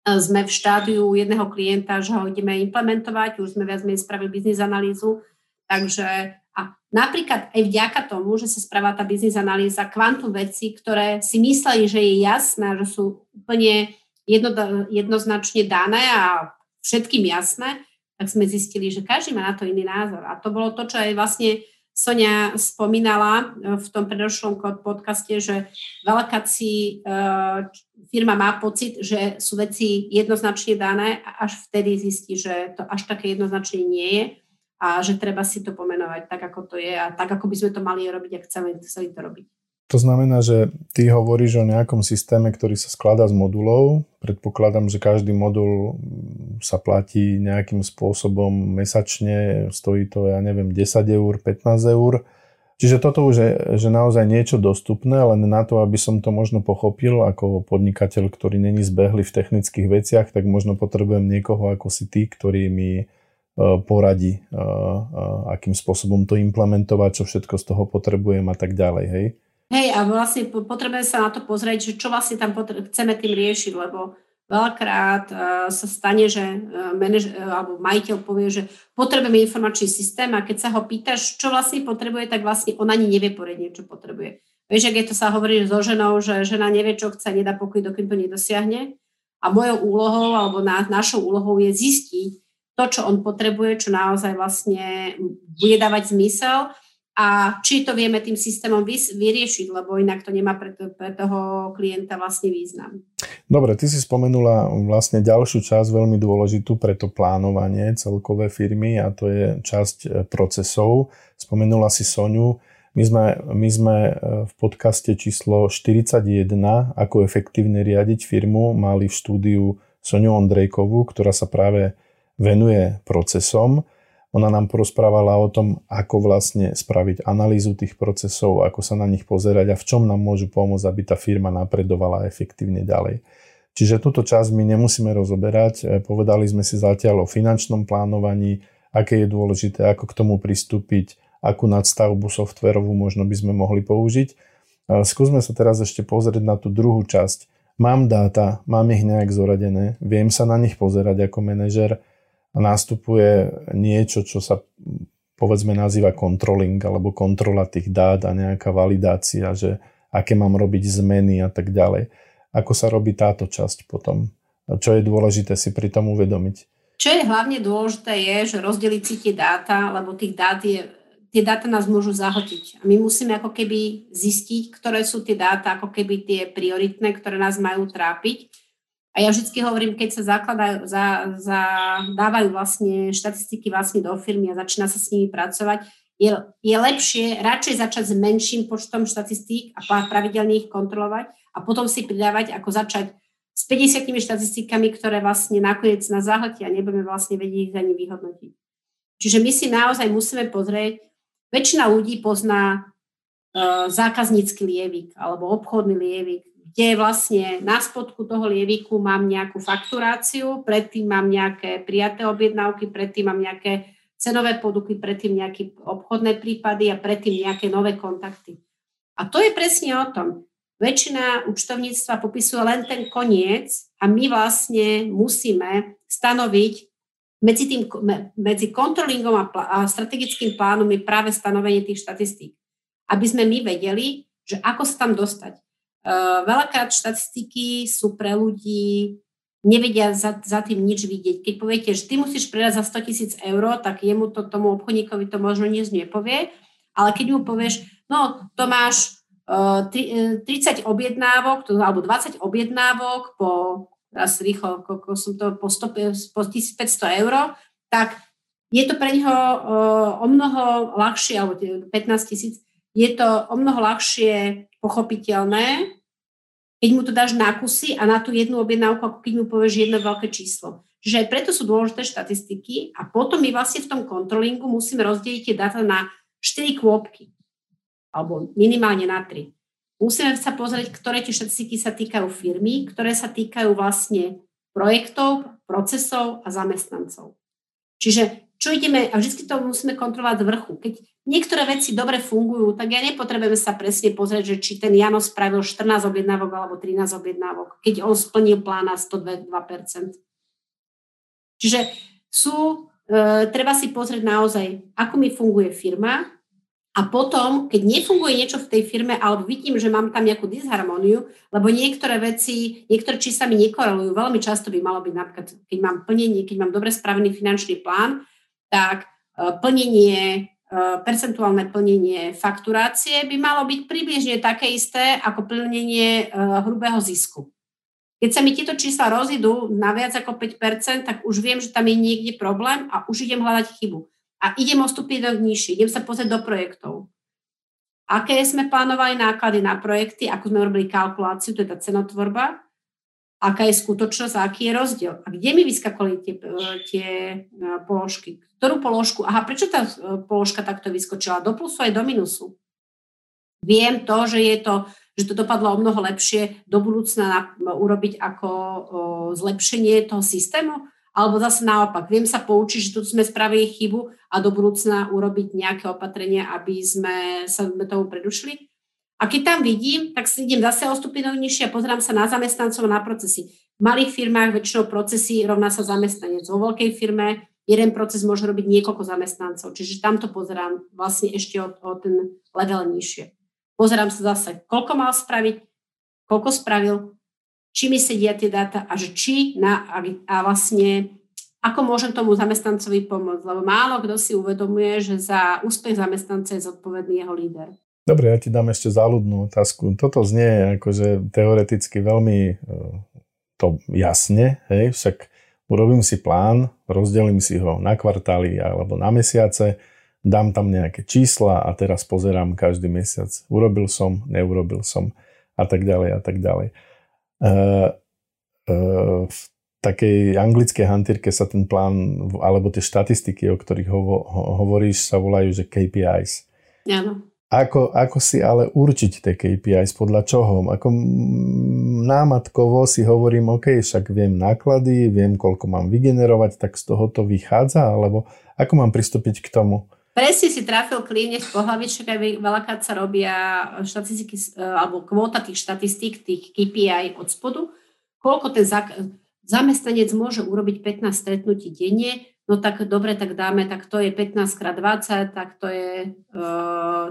sme v štádiu jedného klienta, že ho ideme implementovať, už sme viac menej spravili biznis analýzu, takže... A napríklad aj vďaka tomu, že sa spravá tá biznis analýza, kvantum vecí, ktoré si mysleli, že je jasné, že sú úplne jedno, jednoznačne dané a všetkým jasné, tak sme zistili, že každý má na to iný názor. A to bolo to, čo aj vlastne Sonia spomínala v tom predošlom podcaste, že veľakrát firma má pocit, že sú veci jednoznačne dané a až vtedy zistí, že to až také jednoznačne nie je a že treba si to pomenovať tak, ako to je a tak, ako by sme to mali robiť a chceli, chceli to robiť. To znamená, že ty hovoríš o nejakom systéme, ktorý sa skladá z modulov. Predpokladám, že každý modul sa platí nejakým spôsobom mesačne. Stojí to, ja neviem, desať eur, pätnásť eur. Čiže toto už je že naozaj niečo dostupné, len na to, aby som to možno pochopil ako podnikateľ, ktorý není zbehli v technických veciach, tak možno potrebujem niekoho ako si ty, ktorý mi poradí, akým spôsobom to implementovať, čo všetko z toho potrebujem a tak ďalej, hej? Hej, a vlastne potrebujeme sa na to pozrieť, že čo vlastne tam potre- chceme tým riešiť, lebo veľakrát uh, sa stane, že uh, manaž- alebo majiteľ povie, že potrebujeme informačný systém a keď sa ho pýtaš, čo vlastne potrebuje, tak vlastne on ani nevie poriadne, čo potrebuje. Vieš, ak je to sa hovorí so ženou, že žena nevie, čo chce, nedá pokoj, dokým to nedosiahne a mojou úlohou alebo na- našou úlohou je zistiť to, čo on potrebuje, čo naozaj vlastne bude dávať zmysel. A či to vieme tým systémom vyriešiť, lebo inak to nemá pre, to, pre toho klienta vlastne význam. Dobre, ty si spomenula vlastne ďalšiu časť veľmi dôležitú pre to plánovanie celkové firmy a to je časť procesov. Spomenula si Soniu. My sme, my sme v podcaste číslo štyridsaťjeden, ako efektívne riadiť firmu, mali v štúdiu Soniu Ondrejkovú, ktorá sa práve venuje procesom. Ona nám porozprávala o tom, ako vlastne spraviť analýzu tých procesov, ako sa na nich pozerať a v čom nám môžu pomôcť, aby tá firma napredovala efektívne ďalej. Čiže túto časť my nemusíme rozoberať. Povedali sme si zatiaľ o finančnom plánovaní, aké je dôležité, ako k tomu pristúpiť, akú nadstavbu softverovú možno by sme mohli použiť. Skúsme sa teraz ešte pozrieť na tú druhú časť. Mám dáta, mám ich nejak zoradené, viem sa na nich pozerať ako manažer, a nastupuje niečo, čo sa povedzme nazýva controlling alebo kontrola tých dát a nejaká validácia, že aké mám robiť zmeny a tak ďalej. Ako sa robí táto časť potom? Čo je dôležité si pri tom uvedomiť? Čo je hlavne dôležité je, že rozdeliť si tie dáta, lebo tých dát je, tie dáta nás môžu zahotiť. A my musíme ako keby zistiť, ktoré sú tie dáta, ako keby tie prioritné, ktoré nás majú trápiť. A ja vždy hovorím, keď sa zakladajú, za, za, dávajú vlastne štatistiky vlastne do firmy a začína sa s nimi pracovať, je, je lepšie radšej začať s menším počtom štatistík a pravidelne ich kontrolovať a potom si pridávať, ako začať s päťdesiatimi štatistikami, ktoré vlastne nakoniec nás zahltia a nebudeme vlastne vedieť ich ani vyhodnotiť. Čiže my si naozaj musíme pozrieť, väčšina ľudí pozná e, zákaznícky lievik alebo obchodný lievik, kde vlastne na spodku toho lieviku mám nejakú fakturáciu, predtým mám nejaké prijaté objednávky, predtým mám nejaké cenové poduky, predtým nejaké obchodné prípady a predtým nejaké nové kontakty. A to je presne o tom. Väčšina účtovníctva popisuje len ten koniec a my vlastne musíme stanoviť medzi, tým, medzi kontrolingom a, plá, a strategickým plánom je práve stanovenie tých štatistík, aby sme my vedeli, že ako sa tam dostať. Uh, veľakrát štatistiky sú pre ľudí, nevedia za, za tým nič vidieť. Keď poviete, že ty musíš predať za sto tisíc eur, tak jemu to, tomu obchodníkovi to možno nič nepovie, ale keď mu povieš, no to máš uh, tri, uh, tridsať objednávok, to, alebo dvadsať objednávok po, raz rýchlo, koľko som to, po, sto, po tisícpäťsto eur, tak je to pre neho uh, o mnoho ľahšie, alebo pätnásť tisíc, je to o mnoho ľahšie pochopiteľné, keď mu to dáš na kusy a na tú jednu objednávku, ako keď mu povieš jedno veľké číslo. Čiže aj preto sú dôležité štatistiky a potom my vlastne v tom kontrolingu musíme rozdeliť tie dáta na štyri kôpky, alebo minimálne na tri. Musíme sa pozrieť, ktoré tie štatistiky sa týkajú firmy, ktoré sa týkajú vlastne projektov, procesov a zamestnancov. Čiže čo ideme, a vždy to musíme kontrolovať z vrchu. Keď niektoré veci dobre fungujú, tak ja nepotrebujem sa presne pozrieť, že či ten Jano spravil štrnásť objednávok alebo trinásť objednávok, keď on splnil plán na sto dva percent. Čiže sú, e, treba si pozrieť naozaj, ako mi funguje firma a potom, keď nefunguje niečo v tej firme alebo vidím, že mám tam nejakú disharmóniu, lebo niektoré veci, niektoré čísla mi nekorelujú, veľmi často by malo byť napríklad, keď mám plnenie, keď mám dobre spravený finančný plán, tak plnenie percentuálne plnenie fakturácie by malo byť približne také isté ako plnenie hrubého zisku. Keď sa mi tieto čísla rozídu na viac ako päť percent, tak už viem, že tam je niekde problém a už idem hľadať chybu. A idem o stupienok nižšie, idem sa pozrieť do projektov. Aké sme plánovali náklady na projekty, ako sme robili kalkuláciu, to je tá cenotvorba, aká je skutočnosť a aký je rozdiel. A kde mi vyskakovali tie, tie položky? Ktorú položku? Aha, prečo tá položka takto vyskočila? Do plusu aj do minusu. Viem to, že je to... že to dopadlo o mnoho lepšie do budúcna urobiť ako zlepšenie toho systému, alebo zase naopak, viem sa poučiť, že tu sme spravili chybu a do budúcna urobiť nejaké opatrenia, aby sme sa tomu predušli. A keď tam vidím, tak si idem zase o stupinov nižšie a pozerám sa na zamestnancov a na procesy. V malých firmách väčšinou procesy rovná sa zamestnanec. Vo veľkej firme jeden proces môže robiť niekoľko zamestnancov, čiže tam to pozerám vlastne ešte o, o ten level nižšie. Pozerám sa zase, koľko mal spraviť, koľko spravil, či mi sedia tie dáta a že či na, a, a vlastne ako môžem tomu zamestnancovi pomôcť, lebo málo kto si uvedomuje, že za úspech zamestnanca je zodpovedný jeho líder. Dobre, ja ti dám ešte záľudnú otázku. Toto znie akože teoreticky veľmi to jasne, hej, však urobím si plán, rozdelím si ho na kvartály alebo na mesiace, dám tam nejaké čísla a teraz pozerám každý mesiac. Urobil som, neurobil som a tak ďalej a tak ďalej. E, e, v takej anglickej hantírke sa ten plán, alebo tie štatistiky, o ktorých hovo, ho, hovoríš, sa volajú, že ká pé í s. Áno. Ako, ako si ale určiť tie ká pé í s? Podľa čoho? Ako námatkovo si hovorím, OK, však viem náklady, viem, koľko mám vygenerovať, tak z toho to vychádza, alebo ako mám pristúpiť k tomu? Presne si trafil klínek v pohlavi, čo aj veľakrát sa robia štatistiky, alebo kvóta tých štatistík, tých ká pé í od spodu. Koľko ten zamestnanec môže urobiť pätnásť stretnutí denne, no tak dobre, tak dáme, tak to je pätnásť krát dvadsať, tak to je e,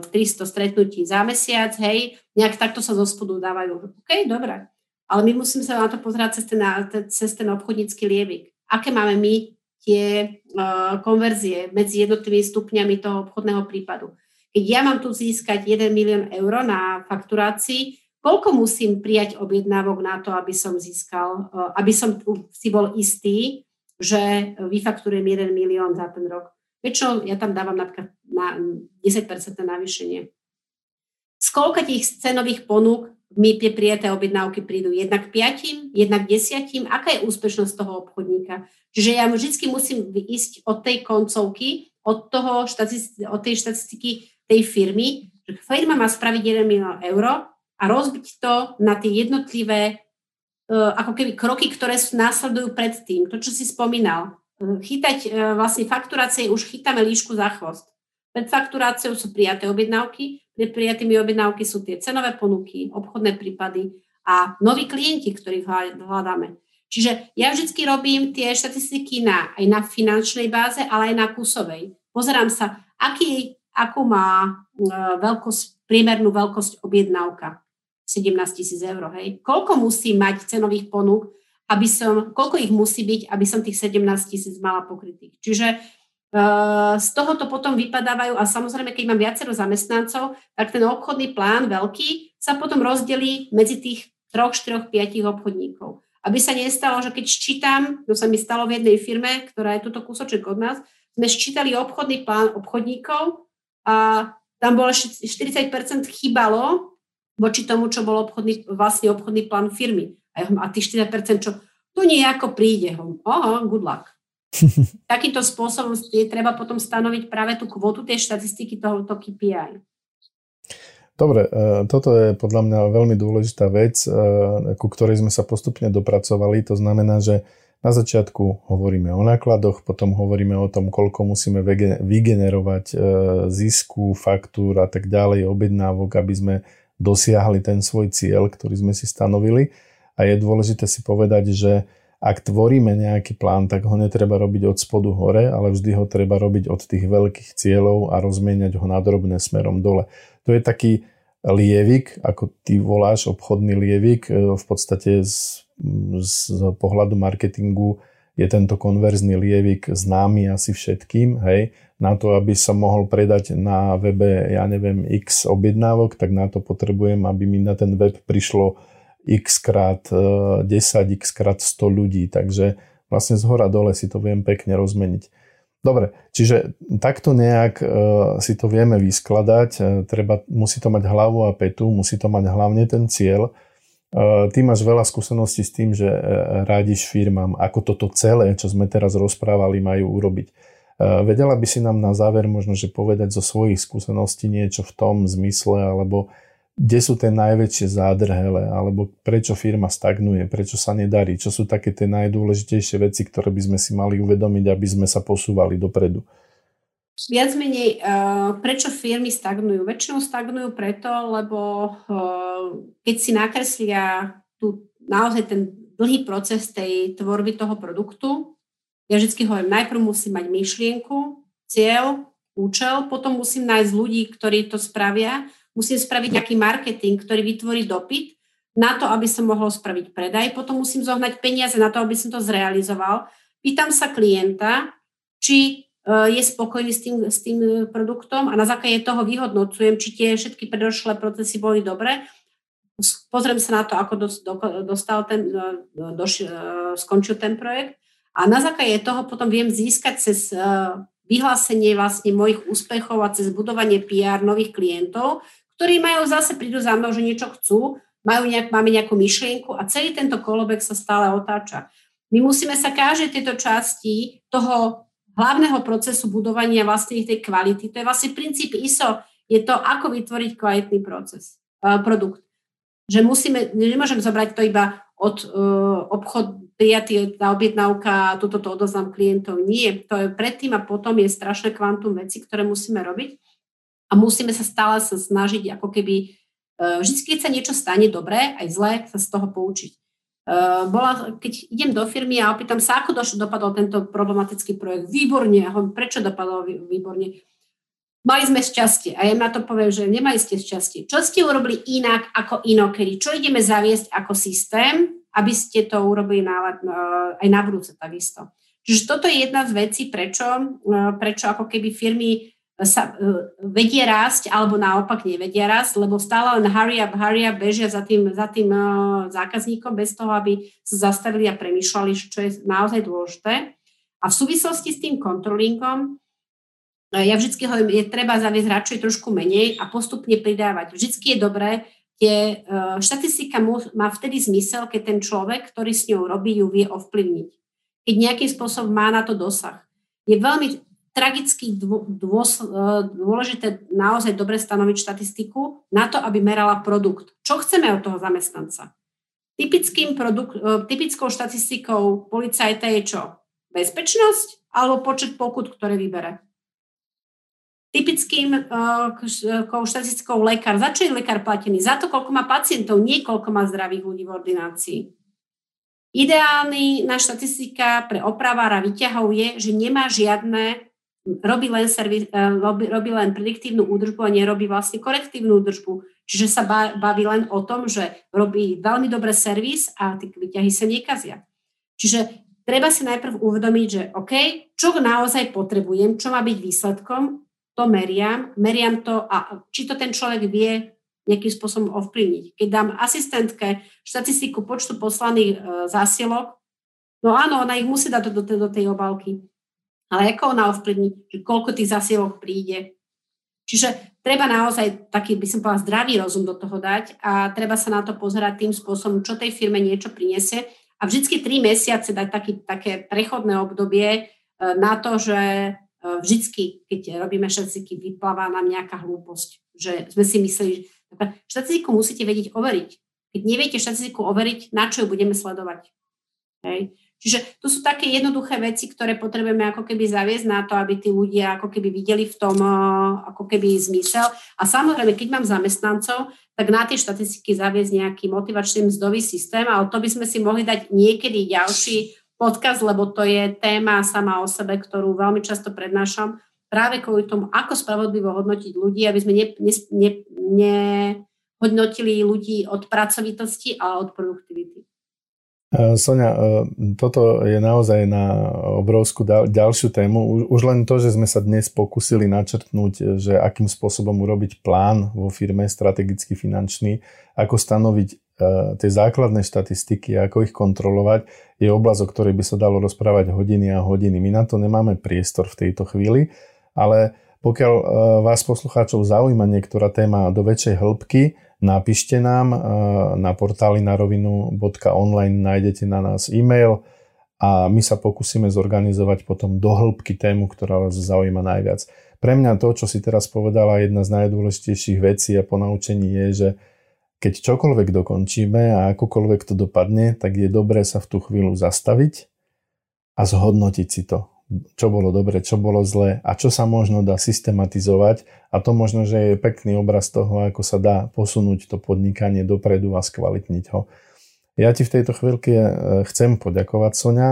tristo stretnutí za mesiac, hej, nejak takto sa zo spodu dávajú. OK, dobre, ale my musíme sa na to pozerať cez ten, cez ten obchodnícky lievik. Aké máme my tie uh, konverzie medzi jednotlivými stupňami toho obchodného prípadu. Keď ja mám tu získať jeden milión eur na fakturácii, koľko musím prijať objednávok na to, aby som získal, uh, aby som si bol istý, že vyfakturujem jeden milión za ten rok. Väčšinou ja tam dávam napríklad na desať percent navýšenie. Z koľka tých cenových ponúk mi tie prijaté objednávky prídu jednak piatim, jednak desiatim, aká je úspešnosť toho obchodníka. Čiže ja vždy musím ísť od tej koncovky, od, toho, od tej štatistiky tej firmy, že firma má spraviť jeden milión eur a rozbiť to na tie jednotlivé ako keby kroky, ktoré sú následujú pred tým, to, čo si spomínal. Chytať vlastne fakturácie, už chytáme líšku za chvost. Pred fakturáciou sú prijaté objednávky, pred prijatými objednávky sú tie cenové ponuky, obchodné prípady a noví klienti, ktorých hľadáme. Čiže ja vždy robím tie štatistiky na, aj na finančnej báze, ale aj na kusovej. Pozerám sa, aký, akú má veľkosť, priemernú veľkosť objednávka. sedemnásť tisíc eur, hej. Koľko musí mať cenových ponúk, aby som, koľko ich musí byť, aby som tých sedemnásť tisíc mala pokrytých. Čiže z tohoto potom vypadávajú a samozrejme, keď mám viacero zamestnancov, tak ten obchodný plán veľký sa potom rozdelí medzi tých tri, štyri, päť obchodníkov. Aby sa nestalo, že keď ščítam, to sa mi stalo v jednej firme, ktorá je tuto kúsoček od nás, sme ščítali obchodný plán obchodníkov a tam bolo štyridsať percent chýbalo voči tomu, čo bol obchodný, vlastne obchodný plán firmy. A tých štyridsať percent, čo tu nejako príde. Oho, good luck. Takýmto spôsobom je treba potom stanoviť práve tú kvotu tej štatistiky tohoto ká pé í. Dobre, toto je podľa mňa veľmi dôležitá vec, ku ktorej sme sa postupne dopracovali. To znamená, že na začiatku hovoríme o nákladoch, potom hovoríme o tom, koľko musíme vygenerovať zisku, faktúr a tak ďalej, objednávok, aby sme dosiahli ten svoj cieľ, ktorý sme si stanovili. A je dôležité si povedať, že ak tvoríme nejaký plán, tak ho netreba robiť od spodu hore, ale vždy ho treba robiť od tých veľkých cieľov a rozmieniať ho na drobné smerom dole. To je taký lievik, ako ty voláš, obchodný lievik. V podstate z, z pohľadu marketingu je tento konverzný lievik známy asi všetkým, hej. Na to, aby som mohol predať na webe, ja neviem, x objednávok, tak na to potrebujem, aby mi na ten web prišlo x krát desať, x krát sto ľudí. Takže vlastne zhora dole si to viem pekne rozmeniť. Dobre, čiže takto nejak e, si to vieme vyskladať. E, treba, musí to mať hlavu a petu, musí to mať hlavne ten cieľ. E, ty máš veľa skúseností s tým, že e, radíš firmám, ako toto celé, čo sme teraz rozprávali, majú urobiť. E, vedela by si nám na záver možno, že povedať zo svojich skúseností niečo v tom zmysle, alebo kde sú tie najväčšie zádrhele, alebo prečo firma stagnuje, prečo sa nedarí, čo sú také tie najdôležitejšie veci, ktoré by sme si mali uvedomiť, aby sme sa posúvali dopredu. Viac menej, prečo firmy stagnujú? Väčšinou stagnujú preto, lebo keď si nakreslia tu naozaj ten dlhý proces tej tvorby toho produktu, ja vždy hovorím, najprv musím mať myšlienku, cieľ, účel, potom musím nájsť ľudí, ktorí to spravia. Musím spraviť nejaký marketing, ktorý vytvorí dopyt na to, aby som mohol spraviť predaj. Potom musím zohnať peniaze na to, aby som to zrealizoval. Pýtam sa klienta, či je spokojný s tým, s tým produktom a na základe toho vyhodnocujem, či tie všetky predošlé procesy boli dobré. Pozriem sa na to, ako dostal ten, doš, skončil ten projekt. A na základe toho potom viem získať cez vyhlásenie vlastne mojich úspechov a cez budovanie pé er nových klientov, ktorí majú zase, prídu za mnou, že niečo chcú, majú nejak, máme nejakú myšlienku a celý tento kolobek sa stále otáča. My musíme sa každej tejto časti toho hlavného procesu budovania vlastne tej kvality, to je vlastne princíp í es ó, je to, ako vytvoriť kvalitný proces, produkt. Že musíme, nemôžem zobrať to iba od uh, obchod, prijatý, tá objednávka, toto to odoznám klientov. Nie, to je predtým a potom je strašné kvantum veci, ktoré musíme robiť. A musíme sa stále sa snažiť, ako keby uh, vždy, keď sa niečo stane dobré, aj zlé, sa z toho poučiť. Uh, bola, keď idem do firmy a opýtam sa, ako došlo, dopadol tento problematický projekt. Výborne. A hovorím, prečo dopadol výborne? Mali sme šťastie. A ja na to poviem, že nemali ste šťastie. Čo ste urobili inak ako inokedy? Čo ideme zaviesť ako systém, aby ste to urobili na, aj na budúce takisto? Čiže toto je jedna z vecí, prečo, prečo ako keby firmy sa vedie rásť, alebo naopak nevedia rásť, lebo stále len hurry up, hurry up, bežia za tým, za tým zákazníkom bez toho, aby sa zastavili a premýšľali, čo je naozaj dôležité. A v súvislosti s tým kontrolingom, ja vždy hovorím, je treba zaviesť radšej trošku menej a postupne pridávať. Vždy je dobré, tie uh, štatistika má vtedy zmysel, keď ten človek, ktorý s ňou robí, ju vie ovplyvniť. Keď nejakým spôsobom má na to dosah. Je veľmi tragicky dô, dô, dôležité naozaj dobre stanoviť štatistiku na to, aby merala produkt. Čo chceme od toho zamestnanca? Typickým produkt, uh, typickou štatistikou policajta je čo? Bezpečnosť alebo počet pokut, ktoré vybere? Typickým uh, štatistickou lekár. Za čo je lekár platený? Za to, koľko má pacientov, nie koľko má zdravých ľudí v ordinácii. Ideálna štatistika pre opravára výťahov je, že nemá žiadne, robí len, servis, uh, robí, robí len prediktívnu údržbu a nerobí vlastne korektívnu údržbu. Čiže sa baví len o tom, že robí veľmi dobrý servis a tie výťahy sa nekazia. Čiže treba si najprv uvedomiť, že OK, čo naozaj potrebujem, čo má byť výsledkom, to meriam, meriam to a či to ten človek vie nejakým spôsobom ovplyvniť. Keď dám asistentke štatistiku počtu poslaných e, zásielok, no áno, ona ich musí dať do, do, do tej obálky. Ale ako ona ovplyvní, že koľko tých zásielok príde. Čiže treba naozaj taký, by som povedala, zdravý rozum do toho dať a treba sa na to pozerať tým spôsobom, čo tej firme niečo prinesie a vždycky tri mesiace dať taký, také prechodné obdobie e, na to, že vždycky, keď robíme štatistiky, vypláva nám nejaká hlúposť, že sme si mysleli, že štatistiku musíte vedieť overiť. Keď neviete štatistiku overiť, na čo ju budeme sledovať? Hej. Čiže to sú také jednoduché veci, ktoré potrebujeme ako keby zaviesť na to, aby tí ľudia ako keby videli v tom ako keby zmysel. A samozrejme, keď mám zamestnancov, tak na tie štatistiky zaviesť nejaký motivačný mzdový systém, ale to by sme si mohli dať niekedy ďalší podcast, lebo to je téma sama o sebe, ktorú veľmi často prednášam, práve kvôli tomu, ako spravodlivo hodnotiť ľudí, aby sme nehodnotili ľudí od pracovitosti, ale od produktivity. Sonia, toto je naozaj na obrovskú ďalšiu tému. Už len to, že sme sa dnes pokúsili načrtnúť, že akým spôsobom urobiť plán vo firme strategicky finančný, ako stanoviť tie základné štatistiky, ako ich kontrolovať, je oblasť, o ktorej by sa dalo rozprávať hodiny a hodiny. My na to nemáme priestor v tejto chvíli, ale pokiaľ vás poslucháčov zaujíma niektorá téma do väčšej hĺbky, napíšte nám na portáli narovinu bodka online, nájdete na nás e-mail a my sa pokúsime zorganizovať potom do hĺbky tému, ktorá vás zaujíma najviac. Pre mňa to, čo si teraz povedala, jedna z najdôležitejších vecí a ponaučení je, že keď čokoľvek dokončíme a akokoľvek to dopadne, tak je dobré sa v tú chvíľu zastaviť a zhodnotiť si to. Čo bolo dobre, čo bolo zle a čo sa možno dá systematizovať, a to možno, že je pekný obraz toho, ako sa dá posunúť to podnikanie dopredu a skvalitniť ho. Ja ti v tejto chvíľke chcem poďakovať, Soňa.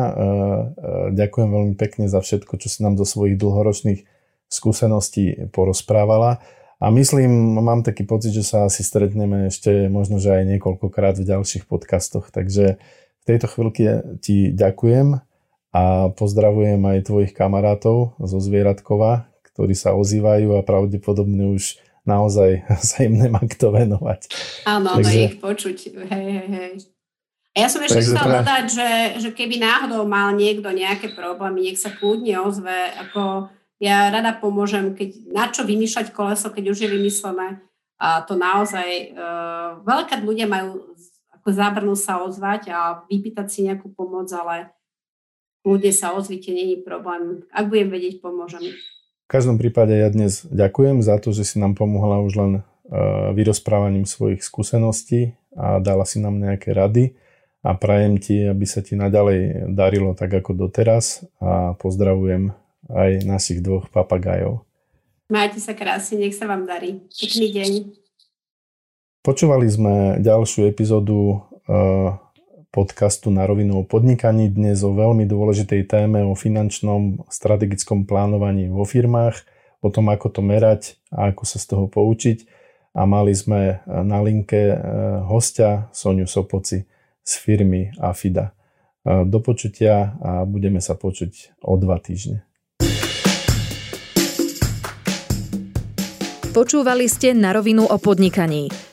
Ďakujem veľmi pekne za všetko, čo si nám zo svojich dlhoročných skúseností porozprávala, a myslím, mám taký pocit, že sa asi stretneme ešte možno, že aj niekoľkokrát v ďalších podcastoch, takže v tejto chvíľke ti ďakujem. A pozdravujem aj tvojich kamarátov zo Zvieratkova, ktorí sa ozývajú a pravdepodobne už naozaj sa im nemá kto venovať. Áno, takže... no ich počuť. Hej, hej, hej. A ja som ešte chcel práv... dodať, že, že keby náhodou mal niekto nejaké problémy, nech sa kľudne ozve. Ako ja rada pomôžem, keď, na čo vymýšľať koleso, keď už je vymyslené. A to naozaj, e, veľká ľudia majú, ako zábrnú sa ozvať a vypýtať si nejakú pomoc, ale ľudia sa ozvite, nie je problém. Ak budem vedieť, pomôžem. V každom prípade ja dnes ďakujem za to, že si nám pomohla už len vyrozprávaním svojich skúseností a dala si nám nejaké rady, a prajem ti, aby sa ti naďalej darilo tak ako doteraz, a pozdravujem aj našich dvoch papagajov. Majte sa krásne, nech sa vám darí. Pekný deň. Počúvali sme ďalšiu epizódu uh, podcastu Na rovinu o podnikaní, dnes o veľmi dôležitej téme, o finančnom strategickom plánovaní vo firmách, o tom, ako to merať a ako sa z toho poučiť. A mali sme na linke hostia Soniu Sopoci z firmy Afida. Do počutia a budeme sa počuť o dva týždne. Počúvali ste Na rovinu o podnikaní,